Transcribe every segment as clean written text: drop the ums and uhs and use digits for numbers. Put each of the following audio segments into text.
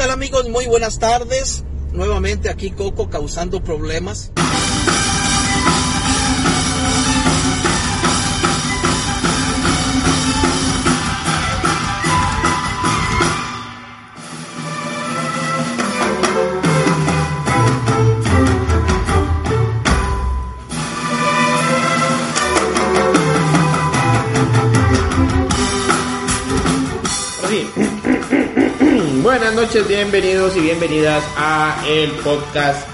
tal, amigos? Muy buenas tardes. Nuevamente aquí Coco causando problemas. Buenas noches, bienvenidos y bienvenidas a el podcast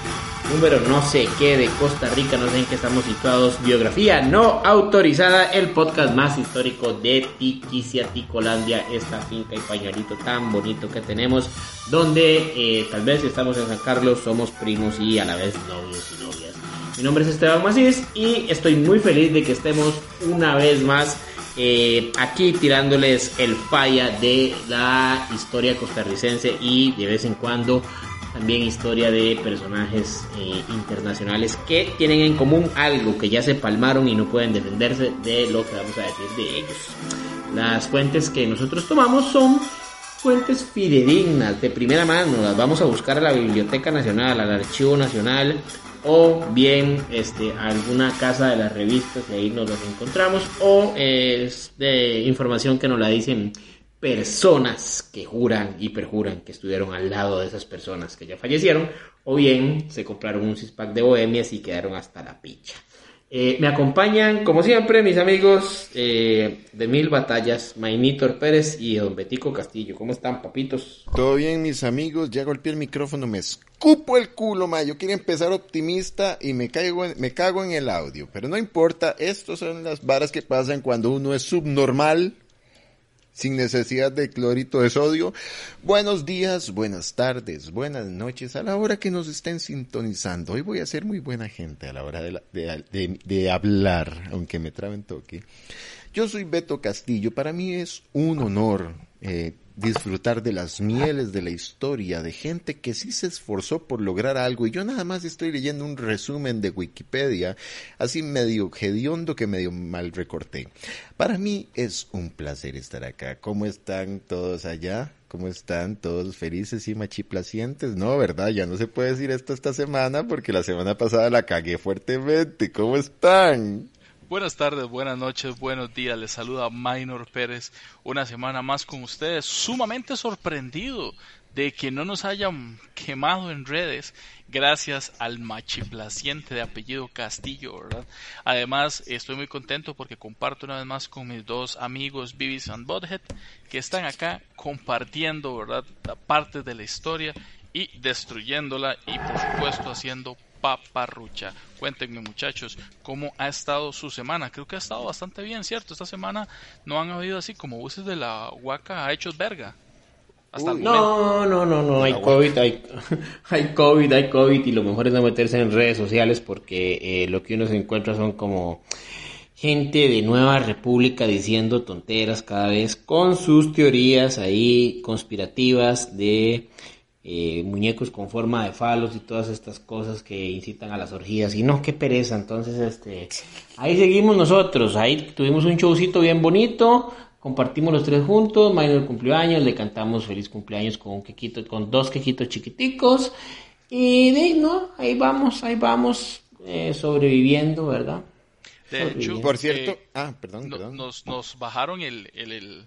número no sé qué de Costa Rica, no sé en qué estamos situados, biografía no autorizada, el podcast más histórico de Tiquicia, Ticolandia, esta finca y pañuelito tan bonito que tenemos, donde tal vez si estamos en San Carlos somos primos y a la vez novios y novias. Mi nombre es Esteban Macís y estoy muy feliz de que estemos una vez más aquí tirándoles el falla de la historia costarricense y de vez en cuando también historia de personajes internacionales que tienen en común algo, que ya se palmaron y no pueden defenderse de lo que vamos a decir de ellos. Las fuentes que nosotros tomamos son fuentes fidedignas, de primera mano. Las vamos a buscar a la Biblioteca Nacional, al Archivo Nacional, o bien alguna casa de las revistas, y ahí nos las encontramos, o información que nos la dicen personas que juran y perjuran que estuvieron al lado de esas personas que ya fallecieron, o bien se compraron un six-pack de bohemias y quedaron hasta la picha. Me acompañan, como siempre, mis amigos de Mil Batallas, Maynor Pérez y don Beto Castillo. ¿Cómo están, papitos? Todo bien, mis amigos. Ya golpeé el micrófono, me escupo el culo, ma. Yo quería empezar optimista y me cago en el audio. Pero no importa, estas son las varas que pasan cuando uno es subnormal, sin necesidad de clorito de sodio. Buenos días, buenas tardes, buenas noches, a la hora que nos estén sintonizando. Hoy voy a ser muy buena gente a la hora de hablar, aunque me traben toque. Yo soy Beto Castillo. Para mí es un honor disfrutar de las mieles de la historia, de gente que sí se esforzó por lograr algo, y yo nada más estoy leyendo un resumen de Wikipedia, así medio hediondo que medio mal recorté. Para mí es un placer estar acá. ¿Cómo están todos allá? ¿Cómo están todos felices y machiplacientes? No, ¿verdad? Ya no se puede decir esto esta semana porque la semana pasada la cagué fuertemente. ¿Cómo están? Buenas tardes, buenas noches, buenos días. Les saluda Maynor Pérez. Una semana más con ustedes. Sumamente sorprendido de que no nos hayan quemado en redes gracias al machiplaciente de apellido Castillo, ¿verdad? Además, estoy muy contento porque comparto una vez más con mis dos amigos Bibis and Butthead, que están acá compartiendo, ¿verdad?, partes de la historia y destruyéndola y, por supuesto, haciendo paparrucha. Cuéntenme, muchachos, ¿cómo ha estado su semana? Creo que ha estado bastante bien, ¿cierto? Esta semana no han habido así como buses de la huaca hechos verga. No, hay COVID, y lo mejor es no meterse en redes sociales porque lo que uno se encuentra son como gente de Nueva República diciendo tonteras cada vez con sus teorías ahí conspirativas de muñecos con forma de falos y todas estas cosas que incitan a las orgías, y no, qué pereza. Entonces ahí seguimos nosotros, ahí tuvimos un showcito bien bonito, compartimos los tres juntos. Maynor cumplió años, le cantamos feliz cumpleaños con un quequito, con dos quequitos chiquiticos, y no, ahí vamos sobreviviendo, ¿verdad? De hecho, por cierto, perdón. Nos bajaron el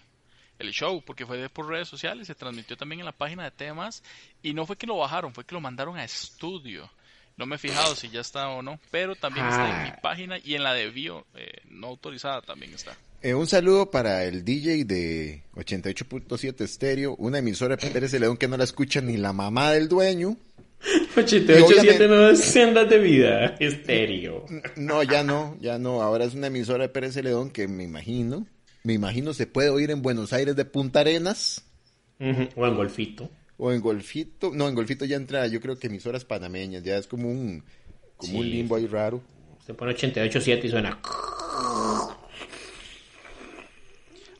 show, porque fue por redes sociales, se transmitió también en la página de temas, y no fue que lo bajaron, fue que lo mandaron a estudio. No me he fijado si ya está o no, pero también está en mi página y en la de bio, no autorizada también está. Un saludo para el DJ de 88.7 Estéreo, una emisora de Pérez de León que no la escucha ni la mamá del dueño. 88.7 no es Sendas de Vida Estéreo. No, ya no, ahora es una emisora de Pérez de León que me imagino se puede oír en Buenos Aires de Punta Arenas. Uh-huh. O en Golfito. En Golfito ya entra, yo creo que emisoras panameñas, ya es como un limbo ahí raro. Se pone 88.7 y suena.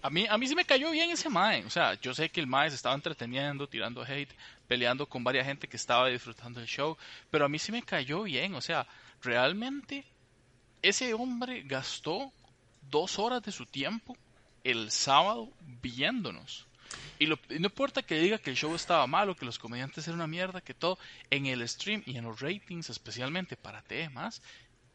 A mí sí me cayó bien ese mae, o sea, yo sé que el mae se estaba entreteniendo, tirando hate, peleando con varias gente que estaba disfrutando el show, pero a mí sí me cayó bien, o sea, realmente ese hombre gastó 2 horas de su tiempo el sábado viéndonos. Y no importa que diga que el show estaba malo, que los comediantes eran una mierda, que todo, en el stream y en los ratings, especialmente para temas,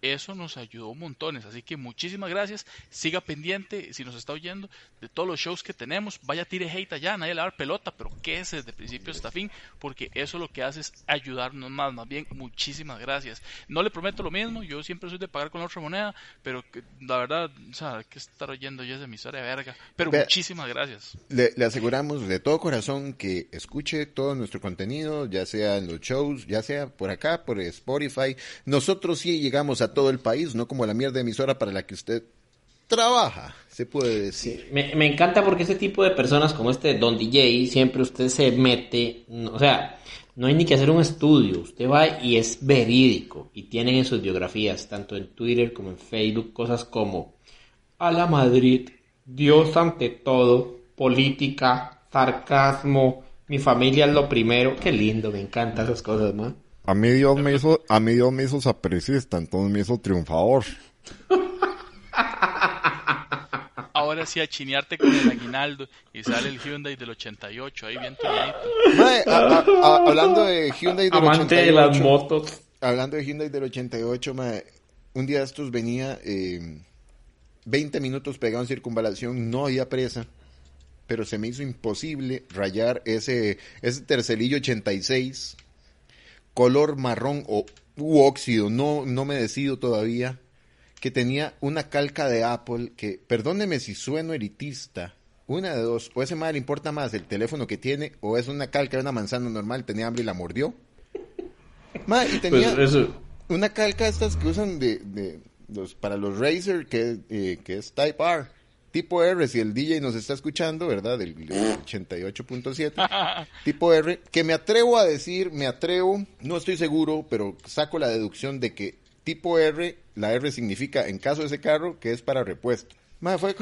eso nos ayudó montones. Así que muchísimas gracias. Siga pendiente, si nos está oyendo, de todos los shows que tenemos. Vaya, tire hate allá, nadie le va a dar pelota, pero quédese desde principio hasta fin, porque eso lo que hace es ayudarnos más. Más bien, muchísimas gracias. No le prometo lo mismo, yo siempre soy de pagar con la otra moneda, pero la verdad, o sea, hay que estar oyendo ya esa emisora de verga. Pero muchísimas gracias. Le aseguramos de todo corazón que escuche todo nuestro contenido, ya sea en los shows, ya sea por acá, por Spotify. Nosotros sí llegamos a todo el país, no como la mierda emisora para la que usted trabaja, se puede decir. Me encanta porque ese tipo de personas como este Don DJ, siempre usted se mete, o sea, no hay ni que hacer un estudio, usted va y es verídico, y tienen en sus biografías, tanto en Twitter como en Facebook, cosas como a la Madrid, Dios ante todo, política, sarcasmo, mi familia es lo primero. Qué lindo, me encantan esas cosas, man. A mí Dios me hizo sapricista, entonces me hizo triunfador. Ahora sí a chinearte con el aguinaldo y sale el Hyundai del 88, ahí bien tuñadito. Mae, hablando de Hyundai del 88. Amante de las motos. Hablando de Hyundai del 88, mae, un día estos venía 20 minutos pegado en circunvalación, no había presa, pero se me hizo imposible rayar ese tercelillo 86. Color marrón u óxido, no me decido todavía, que tenía una calca de Apple, que, perdóneme si sueno elitista, una de dos, o ese madre le importa más el teléfono que tiene, o es una calca de una manzana normal, tenía hambre y la mordió. Madre, y tenía pues eso, una calca estas que usan para los Razer, que es Type R, tipo R, si el DJ nos está escuchando, ¿verdad? Del 88.7, tipo R, que me atrevo, no estoy seguro, pero saco la deducción de que tipo R, la R significa, en caso de ese carro, que es para repuesto. Madre,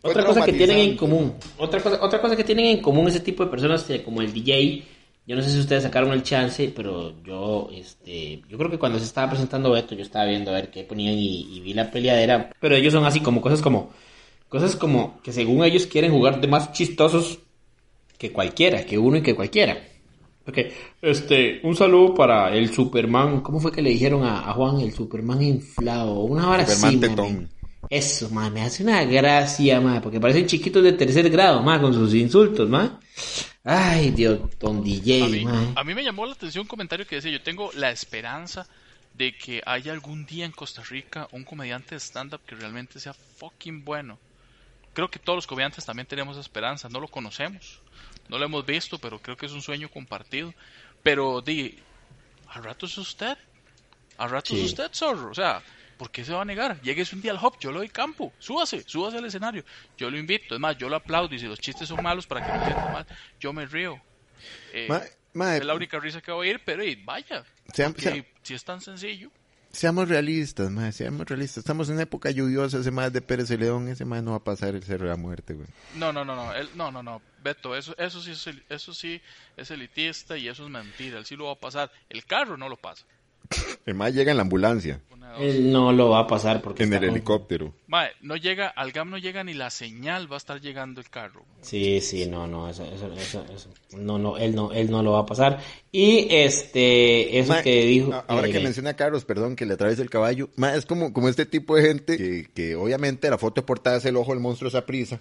otra cosa que tienen en común, otra cosa que tienen en común ese tipo de personas, como el DJ, yo no sé si ustedes sacaron el chance, pero yo creo que cuando se estaba presentando Beto, yo estaba viendo a ver qué ponían y vi la peleadera, pero ellos son así como cosas como que según ellos quieren jugar de más chistosos que cualquiera, que uno y que cualquiera. Okay. Un saludo para el Superman, ¿cómo fue que le dijeron a Juan? El Superman inflado, una vara así, man. Eso, man, me hace una gracia, man, porque parecen chiquitos de tercer grado, man, con sus insultos, man. Ay, Dios, Don DJ, a mí me llamó la atención un comentario que decía, yo tengo la esperanza de que haya algún día en Costa Rica un comediante de stand-up que realmente sea fucking bueno. Creo que todos los comediantes también tenemos esperanza, no lo conocemos, no lo hemos visto, pero creo que es un sueño compartido. Pero al rato es usted, zorro, o sea, ¿por qué se va a negar? Lléguese un día al hop, yo le doy campo, súbase al escenario, yo lo invito, es más, yo lo aplaudo, y si los chistes son malos para que no sienta mal, yo me río. Es la única risa que voy a oír, pero vaya, si es tan sencillo. Seamos realistas, mae, seamos realistas. Estamos en una época lluviosa, ese mae de Pérez y León, ese mae no va a pasar el Cerro de la Muerte, güey. No, Beto, eso sí es elitista y eso es mentira. Él sí lo va a pasar. El carro no lo pasa. El mae llega en la ambulancia. Él no lo va a pasar porque en el helicóptero. Mae, al GAM no llega ni la señal, va a estar llegando el carro. Sí, eso. Él no lo va a pasar. Y eso, mae, que dijo. Ahora que menciona a Carlos, perdón, que le atraviesa el caballo. Mae, es como este tipo de gente que obviamente la foto de portada es el ojo del monstruo Saprissa.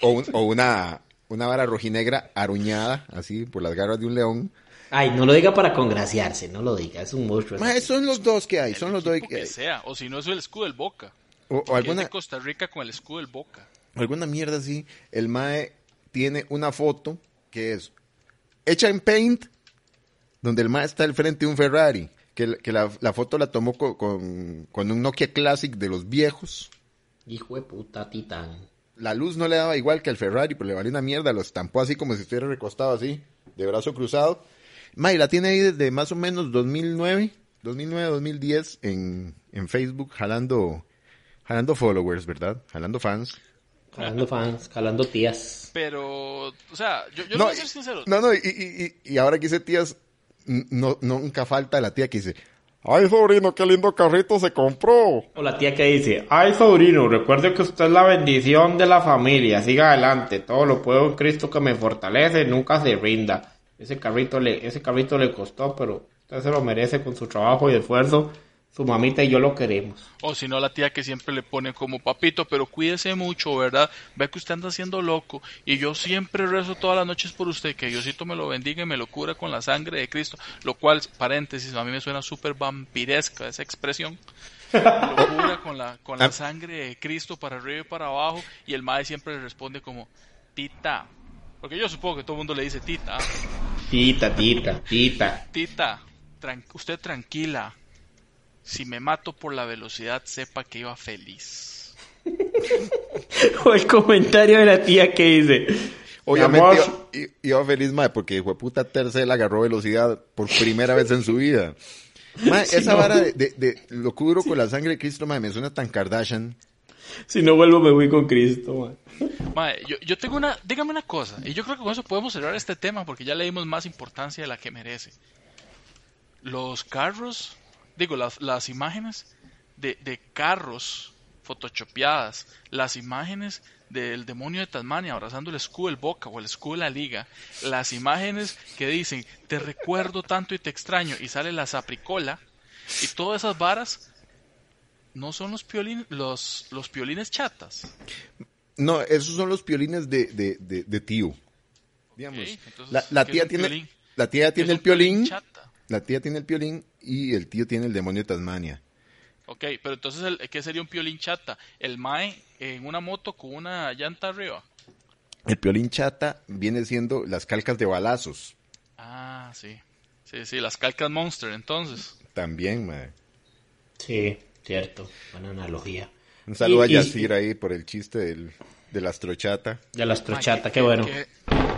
o una vara rojinegra aruñada, así, por las garras de un león. Ay, no lo diga para congraciarse, no lo diga, es un monstruo. Ma, son los dos que hay, son los dos que hay. Sea, o si no es el escudo del Boca. O alguna, es de Costa Rica con el escudo del Boca. Alguna mierda así, el mae tiene una foto que es hecha en Paint, donde el mae está al frente de un Ferrari, que la foto la tomó con un Nokia Classic de los viejos. Hijo de puta, Titán. La luz no le daba igual que al Ferrari, pero le valió una mierda, lo estampó así como si estuviera recostado así, de brazo cruzado. May, la tiene ahí desde más o menos 2009, 2010 en Facebook, jalando followers, ¿verdad? Jalando tías. Pero, o sea, yo no voy a ser sincero. No, y ahora que dice tías, nunca falta la tía que dice, ¡Ay, sobrino, qué lindo carrito se compró! O la tía que dice: ¡ay, sobrino, recuerde que usted es la bendición de la familia! Siga adelante, todo lo puedo en Cristo que me fortalece, nunca se rinda. Ese carrito le costó, pero usted se lo merece con su trabajo y esfuerzo. Su mamita y yo lo queremos. O si no, la tía que siempre le pone como: papito, pero cuídese mucho, ¿verdad? Ve que usted anda siendo loco y yo siempre rezo todas las noches por usted, que Diosito me lo bendiga y me lo cura con la sangre de Cristo. Lo cual, paréntesis, a mí me suena súper vampiresca esa expresión. Lo cura con la sangre de Cristo para arriba y para abajo, y el mae siempre le responde como: tita. Porque yo supongo que todo el mundo le dice tita. Tita. Tita, usted tranquila. Si me mato por la velocidad, sepa que iba feliz. O el comentario de la tía que dice: obviamente iba feliz, mae, porque hijo de puta Tercel agarró velocidad por primera vez en su vida. Mae, si esa no, vara de lo cubro con la sangre de Cristo, mae, me suena tan Kardashian. Si no vuelvo, me voy con Cristo, mae. Mae, yo tengo una... Dígame una cosa, y yo creo que con eso podemos cerrar este tema, porque ya le dimos más importancia de la que merece. Los carros... Digo, las imágenes de carros photoshopeadas, las imágenes del demonio de Tasmania abrazando el escudo del Boca o el escudo de la Liga, las imágenes que dicen: te recuerdo tanto y te extraño, y sale la zapricola, y todas esas varas, ¿no son los piolines chatas? No, esos son los piolines de tío. Digamos, okay, entonces, la tía tiene el piolín y el tío tiene el demonio de Tasmania. Ok, pero entonces, ¿qué sería un piolín chata? El mae en una moto con una llanta arriba. El piolín chata viene siendo las calcas de balazos. Ah, sí. Sí, las calcas Monster, entonces. También, mae. Sí, cierto. Buena analogía. Un saludo a Yacir ahí por el chiste de la astrochata. De la astrochata, qué bueno.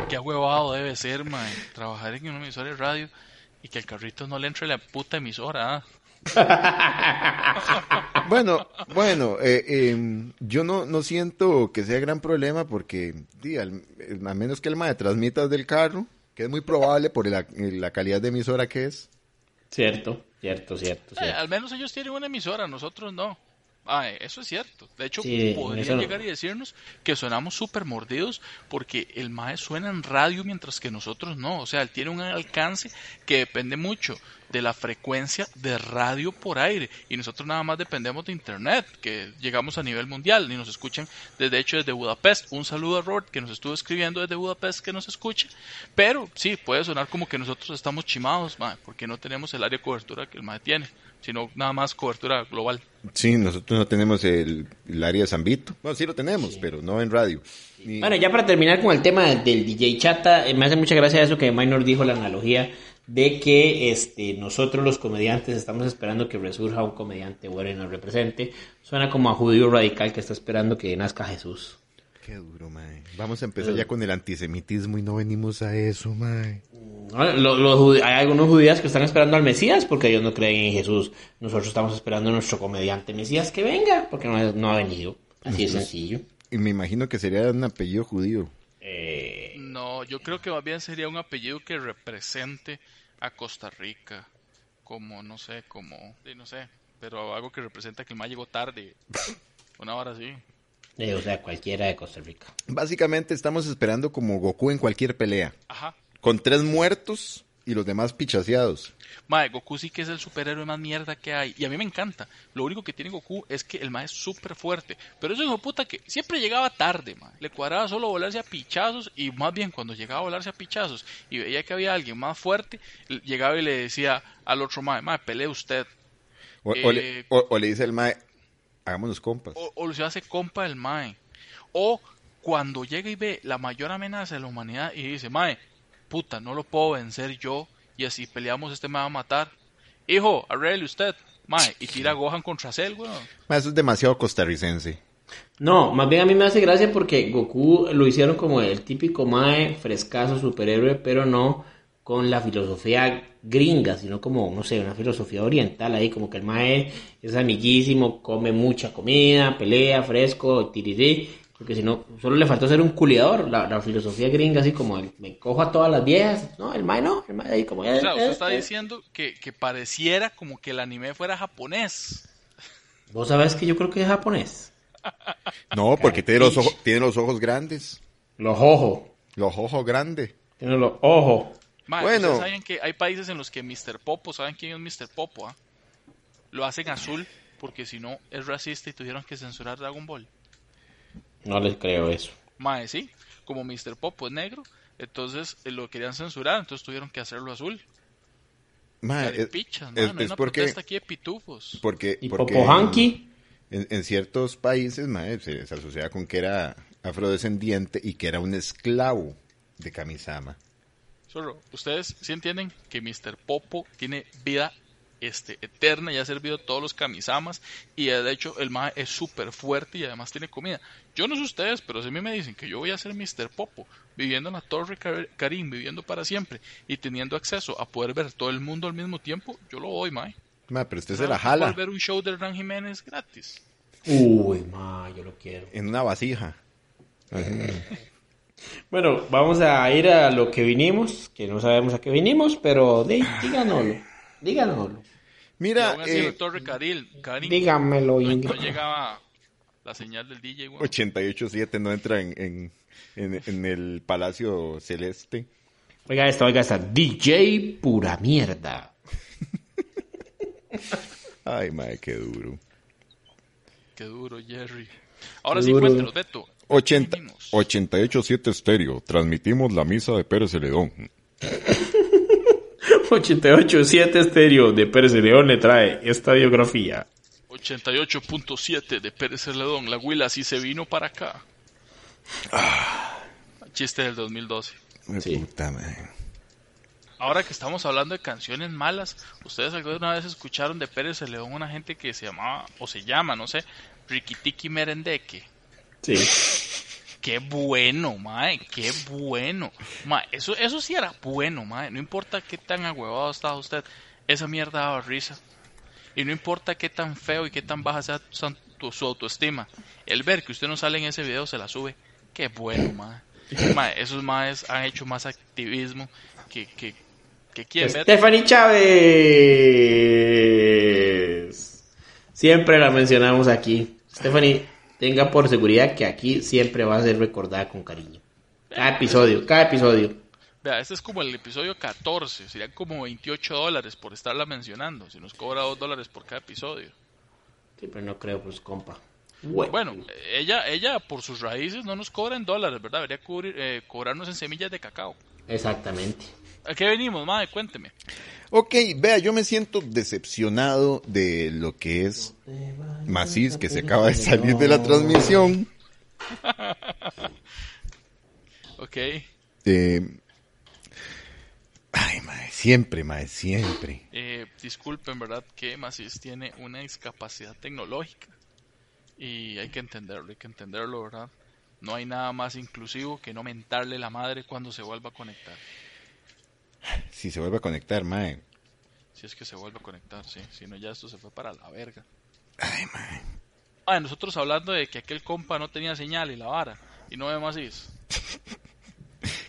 Qué ahuevado debe ser, mae, trabajar en una emisora de radio y que el carrito no le entre la puta emisora. Bueno, yo no siento que sea gran problema, porque a menos que el mae transmita desde el carro, que es muy probable por la calidad de emisora que es. Cierto. Al menos ellos tienen una emisora, nosotros no. Eso es cierto. De hecho, sí, podrían llegar y decirnos que sonamos súper mordidos porque el mae suena en radio mientras que nosotros no. O sea, él tiene un alcance que depende mucho de la frecuencia de radio por aire, y nosotros nada más dependemos de internet, que llegamos a nivel mundial y nos escuchan desde Budapest. Un saludo a Robert, que nos estuvo escribiendo desde Budapest, que nos escucha. Pero sí, puede sonar como que nosotros estamos chimados, mae, porque no tenemos el área de cobertura que el mae tiene, sino nada más cobertura global. Sí, nosotros no tenemos el área de Zambito. Bueno, sí lo tenemos, sí, pero no en radio. Y... Bueno, ya para terminar con el tema del DJ Chata, me hace mucha gracia eso que Maynor dijo, la analogía de que nosotros los comediantes estamos esperando que resurja un comediante bueno y nos represente. Suena como a judío radical que está esperando que nazca Jesús. Qué duro, mae. Vamos a empezar ya con el antisemitismo y no venimos a eso, mae. Hay algunos judíos que están esperando al Mesías porque ellos no creen en Jesús. Nosotros estamos esperando a nuestro comediante Mesías que venga porque no ha venido. Así de sencillo. Y me imagino que sería un apellido judío. No, yo creo que más bien sería un apellido que represente a Costa Rica. No sé, pero algo que representa que el mae llegó tarde. Una hora así. O sea, cualquiera de Costa Rica. Básicamente estamos esperando como Goku en cualquier pelea. Ajá. Con 3 muertos y los demás pichaseados. Mae, Goku sí que es el superhéroe más mierda que hay. Y a mí me encanta. Lo único que tiene Goku es que el mae es súper fuerte. Pero ese hijo de puta que siempre llegaba tarde, mae. Le cuadraba solo volarse a pichazos. Y más bien, cuando llegaba a volarse a pichazos y veía que había alguien más fuerte, llegaba y le decía al otro mae: mae, pelee usted. O le dice el mae: hagámonos compas. O se hace compa del mae. O cuando llega y ve la mayor amenaza de la humanidad y dice: mae, puta, no lo puedo vencer yo, y así peleamos, este me va a matar. Hijo, arregle usted, mae. Y tira a Gohan contra Cell, weón. Eso es demasiado costarricense. No, más bien a mí me hace gracia porque Goku lo hicieron como el típico mae frescazo superhéroe, pero no con la filosofía gringa, sino como, no sé, una filosofía oriental ahí, como que el mae es amiguísimo, come mucha comida, pelea, fresco, tirirí. Porque si no, solo le faltó ser un culiador. La filosofía gringa, así como me cojo a todas las viejas. No, el mae no. El mae ahí como... O sea, usted está diciendo que pareciera como que el anime fuera japonés. Vos sabés que yo creo que es japonés. No, porque tiene los ojos grandes. Los ojos. Los ojos grandes. Tiene los ojos. Mae, bueno. Ustedes saben que hay países en los que Mr. Popo, ¿saben quién es Mr. Popo? ¿Ah? Lo hacen azul porque si no es racista y tuvieron que censurar Dragon Ball. No les creo eso. Mae, sí. Como Mr. Popo es negro, entonces lo querían censurar, entonces tuvieron que hacerlo azul. Mae, es porque está aquí de pitufos. Porque Popohanqui en ciertos países, mae, se asocia con que era afrodescendiente y que era un esclavo de Kamisama. Solo, ustedes sí entienden que Mr. Popo tiene vida eterna y ha servido todos los Kamisamas y de hecho el mae es súper fuerte y además tiene comida. Yo no sé ustedes, pero si a mí me dicen que yo voy a ser Mr. Popo viviendo en la Torre Karim, viviendo para siempre y teniendo acceso a poder ver todo el mundo al mismo tiempo, yo lo voy, mae. Mae, pero usted se la jala. Voy a ver un show de Hernán Jiménez gratis. Uy, mae, yo lo quiero. En una vasija. Bueno, vamos a ir a lo que vinimos, que no sabemos a qué vinimos, pero díganoslo. Mira, dígamelo. No llegaba la señal del DJ, güey. 88.7 no entra en el Palacio Celeste. Oiga esta. DJ pura mierda. Ay, madre, qué duro. Qué duro, Jerry. Ahora sí, cuéntanos, Beto. 88.7 estéreo. Transmitimos la misa de Pérez Celedón. 88.7 estéreo de Pérez León le trae esta biografía. 88.7 de Pérez León, la huila sí se vino para acá. Chiste del 2012. Sí. Puta, man. Ahora que estamos hablando de canciones malas, ¿ustedes alguna vez escucharon de Pérez León una gente que se llamaba, o se llama, no sé, Riquitiqui Merendeque? Sí. Qué bueno, mae, qué bueno. Mae, eso sí era bueno, mae. No importa qué tan agüevado estaba usted, esa mierda daba risa. Y no importa qué tan feo y qué tan baja sea su autoestima, el ver que usted no sale en ese video se la sube. Qué bueno, mae. Mae, esos maes han hecho más activismo que quién. Stephanie Chávez. Siempre la mencionamos aquí. Stephanie, tenga por seguridad que aquí siempre va a ser recordada con cariño. Cada episodio. Vea, este es como el episodio 14. Serían como $28 por estarla mencionando. Si nos cobra $2 por cada episodio. Sí, pero no creo, pues, compa. Bueno, ella por sus raíces no nos cobra en dólares, ¿verdad? Debería cobrarnos en semillas de cacao. Exactamente. ¿A qué venimos, madre? Cuénteme. Ok, vea, yo me siento decepcionado de lo que es Macís, que se acaba de salir de la transmisión. Ok. Ay, mae, siempre. Disculpen, ¿verdad? Que Macís tiene una discapacidad tecnológica. Y hay que entenderlo, ¿verdad? No hay nada más inclusivo que no mentarle la madre cuando se vuelva a conectar. Si se vuelve a conectar, mae. Si es que se vuelve a conectar, sí. Si no, ya esto se fue para la verga. Ay, mae. Mae, nosotros hablando de que aquel compa no tenía señal y la vara. Y no ve Macís.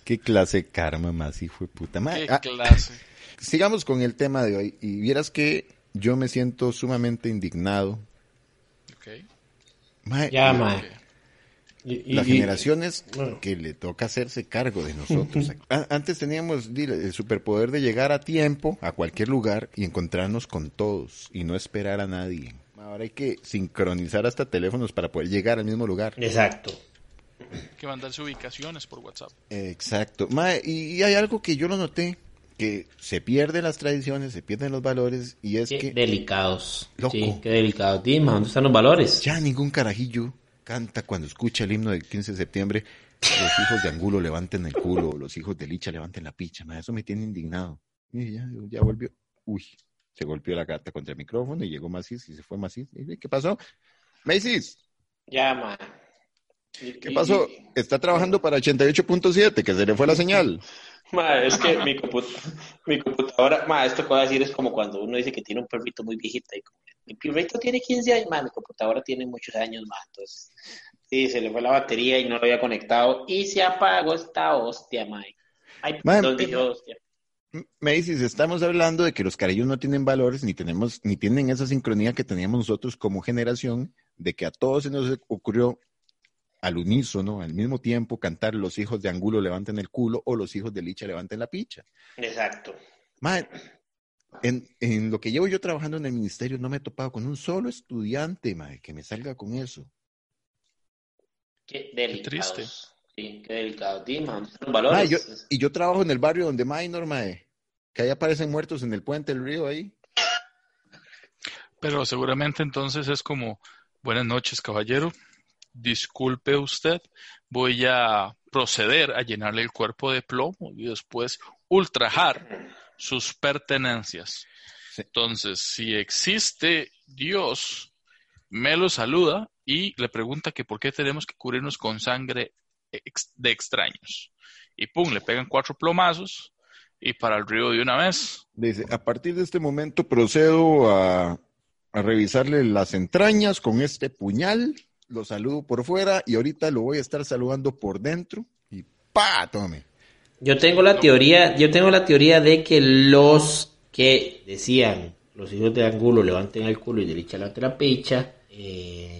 Qué clase de karma, Macís, fue puta mae. Qué clase. Sigamos con el tema de hoy. Y vieras que yo me siento sumamente indignado. Ok. Mae, ya, mae. Okay. Las generaciones que le toca hacerse cargo de nosotros. Antes teníamos el superpoder de llegar a tiempo a cualquier lugar y encontrarnos con todos y no esperar a nadie. Ahora hay que sincronizar hasta teléfonos para poder llegar al mismo lugar. Exacto. Hay que mandarse ubicaciones por WhatsApp. Exacto. Ma, y hay algo que yo lo noté, que se pierden las tradiciones, se pierden los valores y es que... Delicados. Loco. Sí, qué delicados. Dime, ¿dónde están los valores? Ya ningún carajillo canta cuando escucha el himno del 15 de septiembre, los hijos de Angulo levanten el culo, los hijos de Licha levanten la picha, mae, eso me tiene indignado. Y ya volvió, uy, se golpeó la gata contra el micrófono y llegó Macís y se fue Macís. ¿Qué pasó? Macís. Ya, mae. ¿Qué pasó? Está trabajando para 88.7, que se le fue la señal. Mae, es que mi computadora, mae, esto que voy a decir es como cuando uno dice que tiene un perrito muy viejita y como... Mi perrito tiene 15 años, más mi computadora tiene muchos años más, entonces Sí, se le fue la batería y no lo había conectado. Y se apagó esta hostia, mae. Ay, perdón, dije hostia. Me dices, estamos hablando de que los carayos no tienen valores, ni tienen esa sincronía que teníamos nosotros como generación, de que a todos se nos ocurrió al unísono, al mismo tiempo, cantar los hijos de Angulo levanten el culo o los hijos de Licha levanten la picha. Exacto. Mae, en lo que llevo yo trabajando en el ministerio no me he topado con un solo estudiante, mae, que me salga con eso. Qué delicados. Qué triste. Sí, qué delicado. Dime, valores. Mae, yo trabajo en el barrio donde Maynor, mae, que ahí aparecen muertos en el puente del río ahí. Pero seguramente entonces es como, buenas noches, caballero. Disculpe usted, voy a proceder a llenarle el cuerpo de plomo y después ultrajar sus pertenencias. Sí. Entonces, si existe Dios, me lo saluda y le pregunta que por qué tenemos que cubrirnos con sangre de extraños. Y pum, le pegan 4 plomazos y para el río de una vez. Dice, a partir de este momento procedo a revisarle las entrañas con este puñal. Lo saludo por fuera y ahorita lo voy a estar saludando por dentro y ¡pa! Tome. Yo tengo la teoría de que los que decían los hijos de Angulo levanten el culo y de Licha levanten la picha,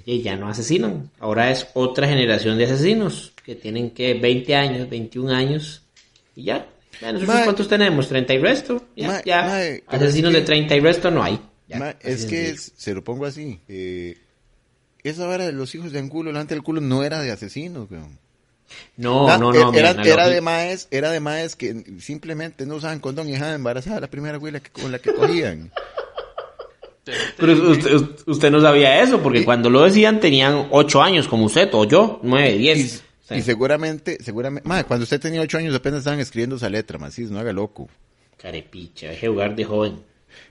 ya no asesinan. Ahora es otra generación de asesinos que tienen que 20 años, 21 años y ya. Bueno, ¿cuántos tenemos? 30 y resto. Asesinos de 30 y resto no hay. Ya, es que se lo pongo así. Esa vara de los hijos de Angulo delante del culo no era de asesinos, weón. No. Era de maes que simplemente no usaban condón y dejaban embarazada la primera güey con la que cogían. Pero usted no sabía eso, porque cuando lo decían tenían 8 años como usted o yo, 9, 10. Y seguramente, mae, cuando usted tenía 8 años apenas estaban escribiendo esa letra, Macís, no haga loco. Carepicha, deje jugar de joven.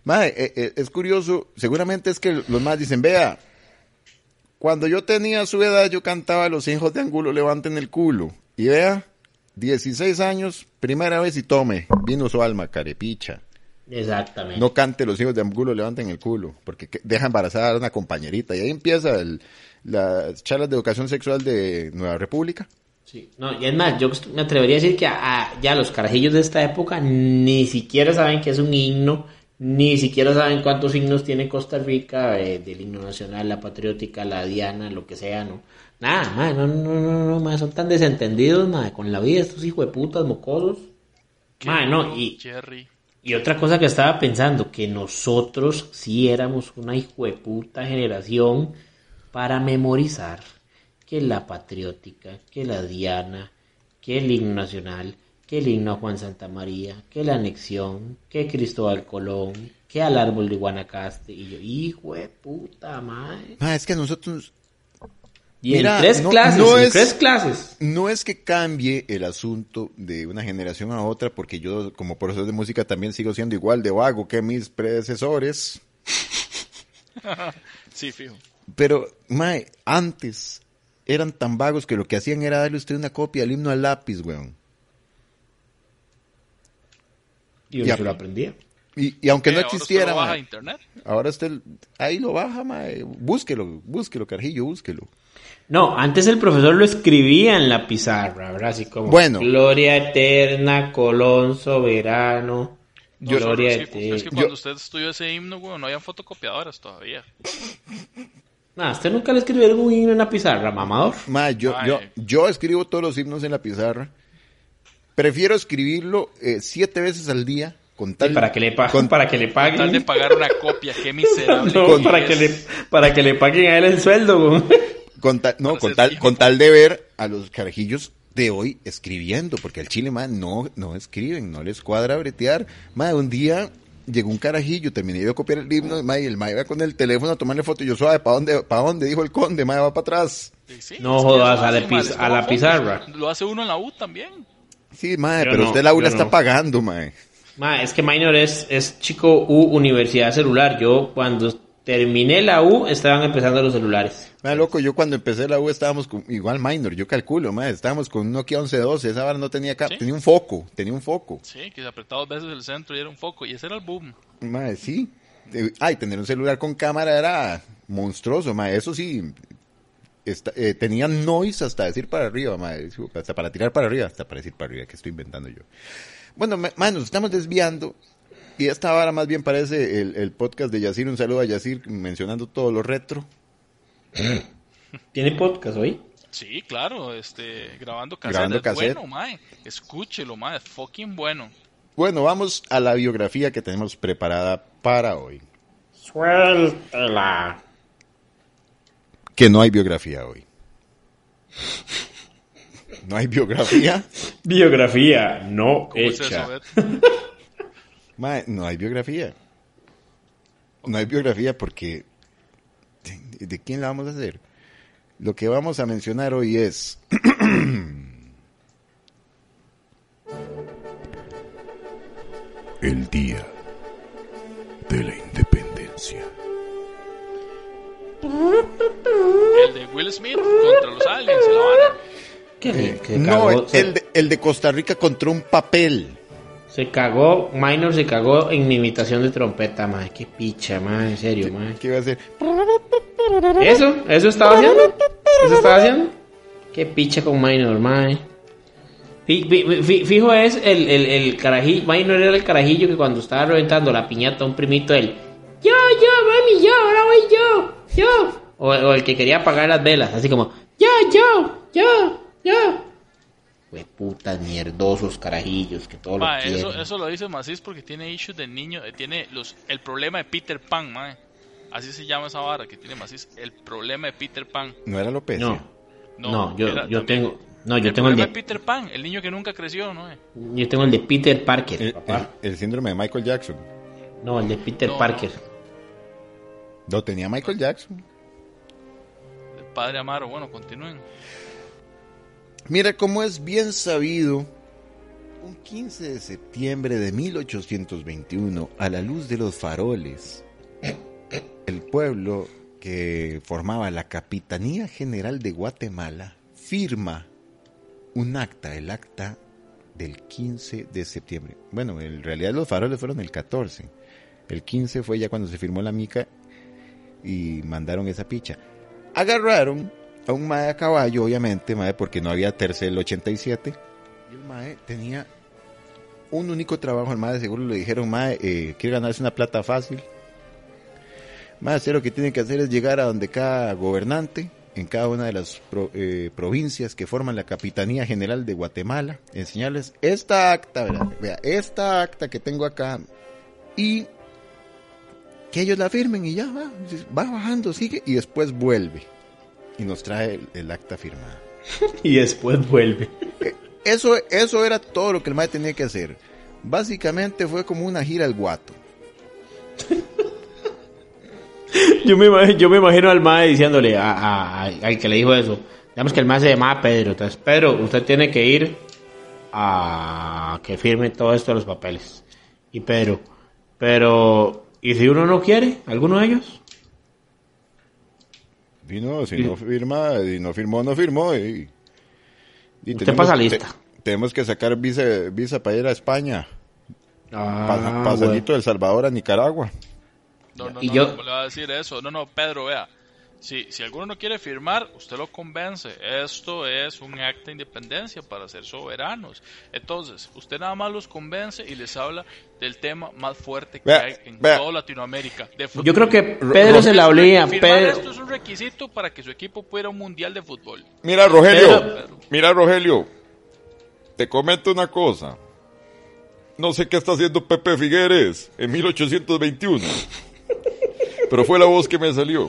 Mae, es curioso, seguramente es que los más dicen, vea, cuando yo tenía su edad, yo cantaba los hijos de Angulo levanten el culo. Y vea, 16 años, primera vez y tome, vino su alma, carepicha. Exactamente. No cante los hijos de Angulo levanten el culo, porque deja embarazada a una compañerita. Y ahí empieza las charlas de educación sexual de Nueva República. Sí, no, y es más, yo me atrevería a decir que ya los carajillos de esta época ni siquiera saben que es un himno. Ni siquiera saben cuántos himnos tiene Costa Rica, del himno nacional, la patriótica, la diana, lo que sea, ¿no? Nada, madre, no, madre, son tan desentendidos, madre, con la vida, estos hijos de putas mocosos. Madre, no, y otra cosa que estaba pensando, que nosotros sí éramos una hijo de puta generación para memorizar que la patriótica, que la diana, que el himno nacional, que el himno a Juan Santa María, que la anexión, que Cristóbal Colón, que al árbol de Guanacaste. Y yo, hijo de puta, mae. Es que nosotros... Y mira, en 3 clases, en 3 clases. No es que cambie el asunto de una generación a otra, porque yo, como profesor de música, también sigo siendo igual de vago que mis predecesores. Sí, fijo. Pero, mae, antes eran tan vagos que lo que hacían era darle a usted una copia del himno al lápiz, weón. Y uno se lo aprendía. Y aunque no existiera, ahora usted lo baja a internet. Ahora usted ahí lo baja, mae. Búsquelo, carajillo, búsquelo. No, antes el profesor lo escribía en la pizarra, ¿verdad? Así como, bueno, gloria eterna, Colón soberano, gloria eterna. Es que cuando usted estudió ese himno, güey, no había fotocopiadoras todavía. Nada, usted nunca le escribió algún himno en la pizarra, mamador. Mae, yo escribo todos los himnos en la pizarra. Prefiero escribirlo 7 veces al día con tal, para que le paguen. Con tal de pagar una copia, qué miserable. Para que le paguen a él el sueldo. Con tal de ver a los carajillos de hoy escribiendo, porque al chile, man, no escriben, no les cuadra bretear. Man, un día llegó un carajillo, terminé de copiar el himno, man, y el man iba con el teléfono a tomarle foto y yo, suave, ¿para dónde? Dijo el conde, man, va para atrás. Sí, no jodas, a la pizarra. Lo hace uno en la U también. Sí, mae, pero usted la ULA está pagando, mae. Mae, es que Maynor es chico U, universidad celular. Yo cuando terminé la U estaban empezando los celulares. Mae, loco, yo cuando empecé la U estábamos con, igual Maynor, yo calculo, mae, estábamos con un Nokia 1112, esa vara no tenía ¿sí? tenía un foco. Sí, que se apretaba 2 veces el centro y era un foco, y ese era el boom. Mae, sí. Ay, tener un celular con cámara era monstruoso, mae, eso sí. tenían noise hasta decir para arriba, madre, hasta para tirar para arriba, hasta para decir para arriba, que estoy inventando yo. Bueno, nos estamos desviando. Y esta vara más bien parece el podcast de Yacir. Un saludo a Yacir, mencionando todo lo retro. ¿Tiene podcast hoy? Sí, claro, grabando cassette. Grabando cassette. Es bueno, mae. Escúchelo, mae, es fucking bueno. Bueno, vamos a la biografía que tenemos preparada para hoy. Suéltela. Que no hay biografía hoy. ¿No hay biografía? Biografía no hecha. ¿Cómo es eso, Beto? Mae, no hay biografía. No hay biografía porque... ¿De quién la vamos a hacer? Lo que vamos a mencionar hoy es... el día de la independencia. El de Will Smith contra los aliens. El de Costa Rica contra un papel. Se cagó, Maynor se cagó en imitación de trompeta, mae. Qué picha, mae, en serio, mae. ¿Qué iba a hacer? ¿Eso estaba haciendo? Qué picha con Maynor, mae. Fijo es el carajillo, Maynor era el carajillo que cuando estaba reventando la piñata a un primito, él... Yo, mami, yo, ahora voy yo. O el que quería apagar las velas, así como... Yo. Güey, putas, mierdosos, carajillos, que todo lo quieren. Eso lo dice Macís porque tiene issues de niño, tiene el problema de Peter Pan, mae. Así se llama esa vara que tiene Macís, el problema de Peter Pan. ¿No era López? No, yo tengo el de Peter Pan, el niño que nunca creció, ¿no? Yo tengo el de Peter Parker, papá. El síndrome de Michael Jackson. No, el de Peter Parker. No, tenía Michael Jackson. El padre Amaro, bueno, continúen. Mira, como es bien sabido, un 15 de septiembre de 1821, a la luz de los faroles, el pueblo que formaba la Capitanía General de Guatemala firma un acta, el acta del 15 de septiembre. Bueno, en realidad los faroles fueron el 14, el 15 fue ya cuando se firmó la mica y mandaron esa picha. Agarraron a un mae a caballo, obviamente, mae, porque no había tercer 87. Y el mae tenía un único trabajo. El mae seguro le dijeron, mae, quiere ganarse una plata fácil. Mae, usted lo que tiene que hacer es llegar a donde cada gobernante, en cada una de las provincias que forman la Capitanía General de Guatemala, enseñarles esta acta, vea, esta acta que tengo acá, y que ellos la firmen y ya va bajando, sigue, y después vuelve. Y nos trae el acta firmada. Y después vuelve. Eso era todo lo que el mae tenía que hacer. Básicamente fue como una gira al guato. Yo me imagino al mae diciéndole al que le dijo eso. Digamos que el mae se llamaba Pedro. Entonces, Pedro, usted tiene que ir a que firme todo esto de los papeles. Y Pedro, pero... ¿Y si uno no quiere? ¿Alguno de ellos? Y no, si no firma, y no firmó. Y usted pasa lista. Tenemos que sacar visa para ir a España. Pasadito de El Salvador a Nicaragua. No, le va a decir eso. No, Pedro, vea. Si alguno no quiere firmar, usted lo convence. Esto es un acta de independencia para ser soberanos. Entonces, usted nada más los convence y les habla del tema más fuerte que hay en toda Latinoamérica. Yo creo que Pedro se la olía. Esto es un requisito para que su equipo pueda ir a un mundial de fútbol. Mira, Rogelio, te comento una cosa. No sé qué está haciendo Pepe Figueres en 1821, pero fue la voz que me salió.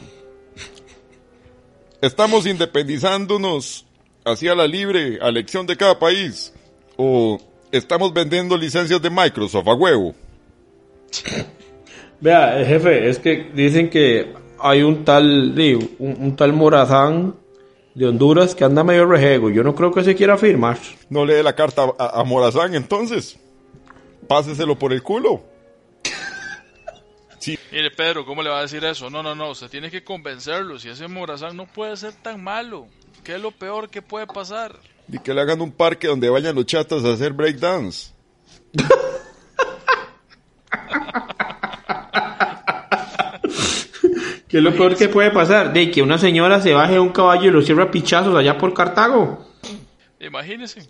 Estamos independizándonos hacia la libre elección de cada país, o estamos vendiendo licencias de Microsoft a huevo. Vea, jefe, es que dicen que hay un tal Morazán de Honduras que anda medio rejego. Yo no creo que se quiera firmar. No le dé la carta a Morazán, entonces. Páseselo por el culo. Sí. Mire, Pedro, ¿cómo le va a decir eso? No, usted tiene que convencerlo. Si ese Morazán no puede ser tan malo, ¿qué es lo peor que puede pasar? Y que le hagan un parque donde vayan los chatas a hacer breakdance. ¿Qué es lo peor que puede pasar? De que una señora se baje de un caballo y lo cierra a pichazos allá por Cartago. Imagínense.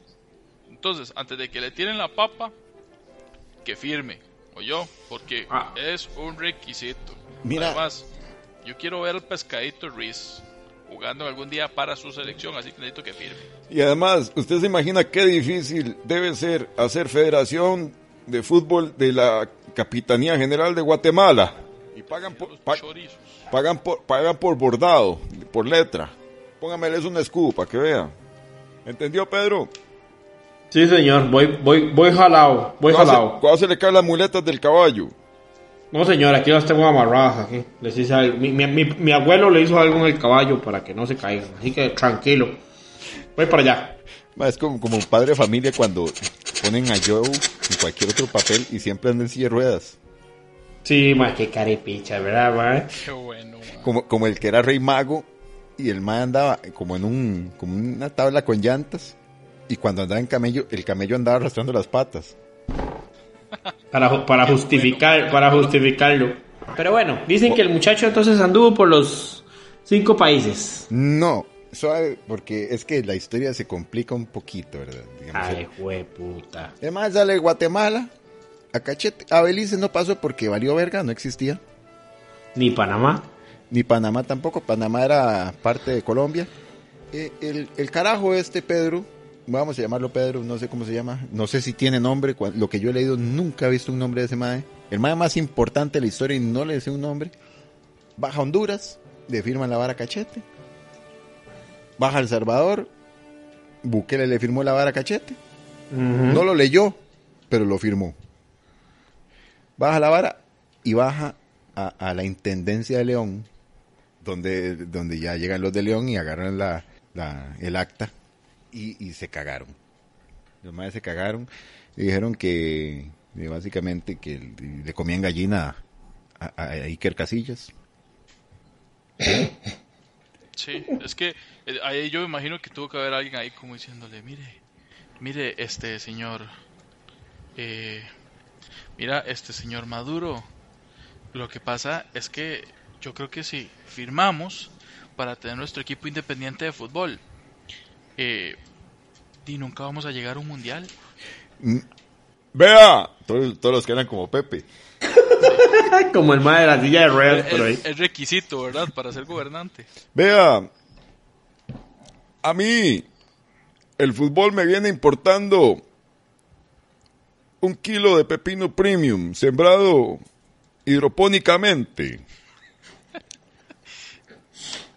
Entonces, antes de que le tiren la papa, que firme, ¿oyó? Porque es un requisito. Mira. Además, yo quiero ver al pescadito Ruiz jugando algún día para su selección, así que necesito que firme. Y además, usted se imagina qué difícil debe ser hacer federación de fútbol de la Capitanía General de Guatemala. Y pagan por bordado, por letra. Póngameles una escudo para que vean. ¿Entendió, Pedro? Sí, señor, voy jalado, jalado. ¿Cuándo se le caen las muletas del caballo? No, señor, aquí las tengo amarradas, aquí. Les hice algo. Mi abuelo le hizo algo en el caballo para que no se caigan, así que tranquilo. Voy para allá. Es como un padre de familia cuando ponen a Joe en cualquier otro papel y siempre andan en silla de ruedas. Sí, ma, qué carepicha, ¿verdad, ma? Qué bueno, ma. Como el que era rey mago y el ma andaba como en como una tabla con llantas y cuando andaba en camello, el camello andaba arrastrando las patas. Para justificarlo. Pero bueno, dicen que el muchacho entonces anduvo por los 5 países. No, suave, porque es que la historia se complica un poquito, ¿verdad? Digamos, ay, jueputa. Además sale Guatemala, a Belice no pasó porque valió verga, no existía. Ni Panamá. Ni Panamá tampoco, Panamá era parte de Colombia. El carajo Pedro... Vamos a llamarlo Pedro, no sé cómo se llama, no sé si tiene nombre, lo que yo he leído nunca he visto un nombre de ese mae. El mae más importante de la historia y no le decía un nombre. Baja a Honduras, le firman la vara cachete. Baja a El Salvador, Bukele le firmó la vara cachete. Uh-huh. No lo leyó, pero lo firmó. Baja la vara y baja a la Intendencia de León, donde ya llegan los de León y agarran el acta. Y se cagaron. Los maes se cagaron y dijeron que básicamente que le comían gallina a Iker Casillas. Sí, es que ahí yo me imagino que tuvo que haber alguien ahí como diciéndole, mire este señor, mira este señor Maduro, lo que pasa es que yo creo que si firmamos para tener nuestro equipo independiente de fútbol, y nunca vamos a llegar a un mundial. Vea, todos los que eran como Pepe. Como el mae de la silla de ruedas por ahí. Es requisito, ¿verdad? Para ser gobernante. Vea, a mí el fútbol me viene importando 1 kilo de pepino premium sembrado hidropónicamente.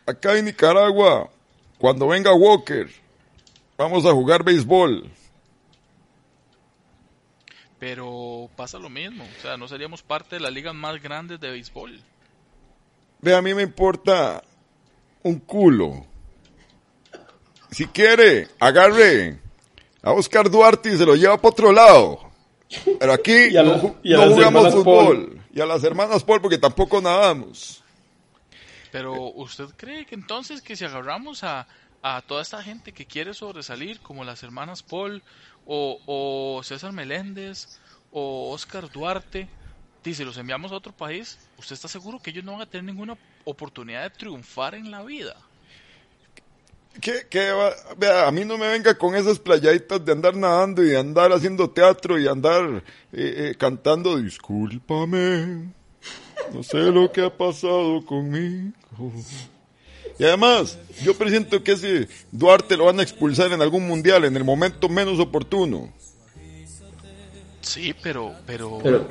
Acá en Nicaragua, cuando venga Walker, vamos a jugar béisbol. Pero pasa lo mismo, o sea, no seríamos parte de las ligas más grandes de béisbol. Ve, a mí me importa un culo. Si quiere, agarre a Oscar Duarte y se lo lleva para otro lado. Pero aquí no jugamos fútbol. Paul. Y a las hermanas Paul, porque tampoco nadamos. Pero ¿usted cree que entonces que si agarramos a toda esta gente que quiere sobresalir, como las hermanas Paul, o César Meléndez, o Oscar Duarte, y si los enviamos a otro país, usted está seguro que ellos no van a tener ninguna oportunidad de triunfar en la vida? A mí no me venga con esas playaditas de andar nadando y de andar haciendo teatro y andar cantando discúlpame. No sé lo que ha pasado conmigo. Y además, yo presiento que ese Duarte lo van a expulsar en algún mundial, en el momento menos oportuno. Sí, pero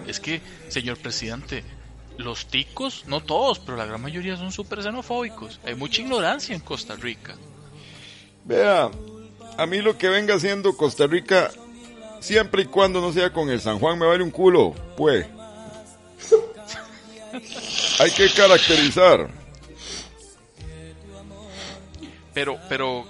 es que, señor presidente, los ticos, no todos, pero la gran mayoría son súper xenofóbicos. Hay mucha ignorancia en Costa Rica. Vea, a mí lo que venga haciendo Costa Rica, siempre y cuando no sea con el San Juan, me vale un culo, pues. Hay que caracterizar. Pero,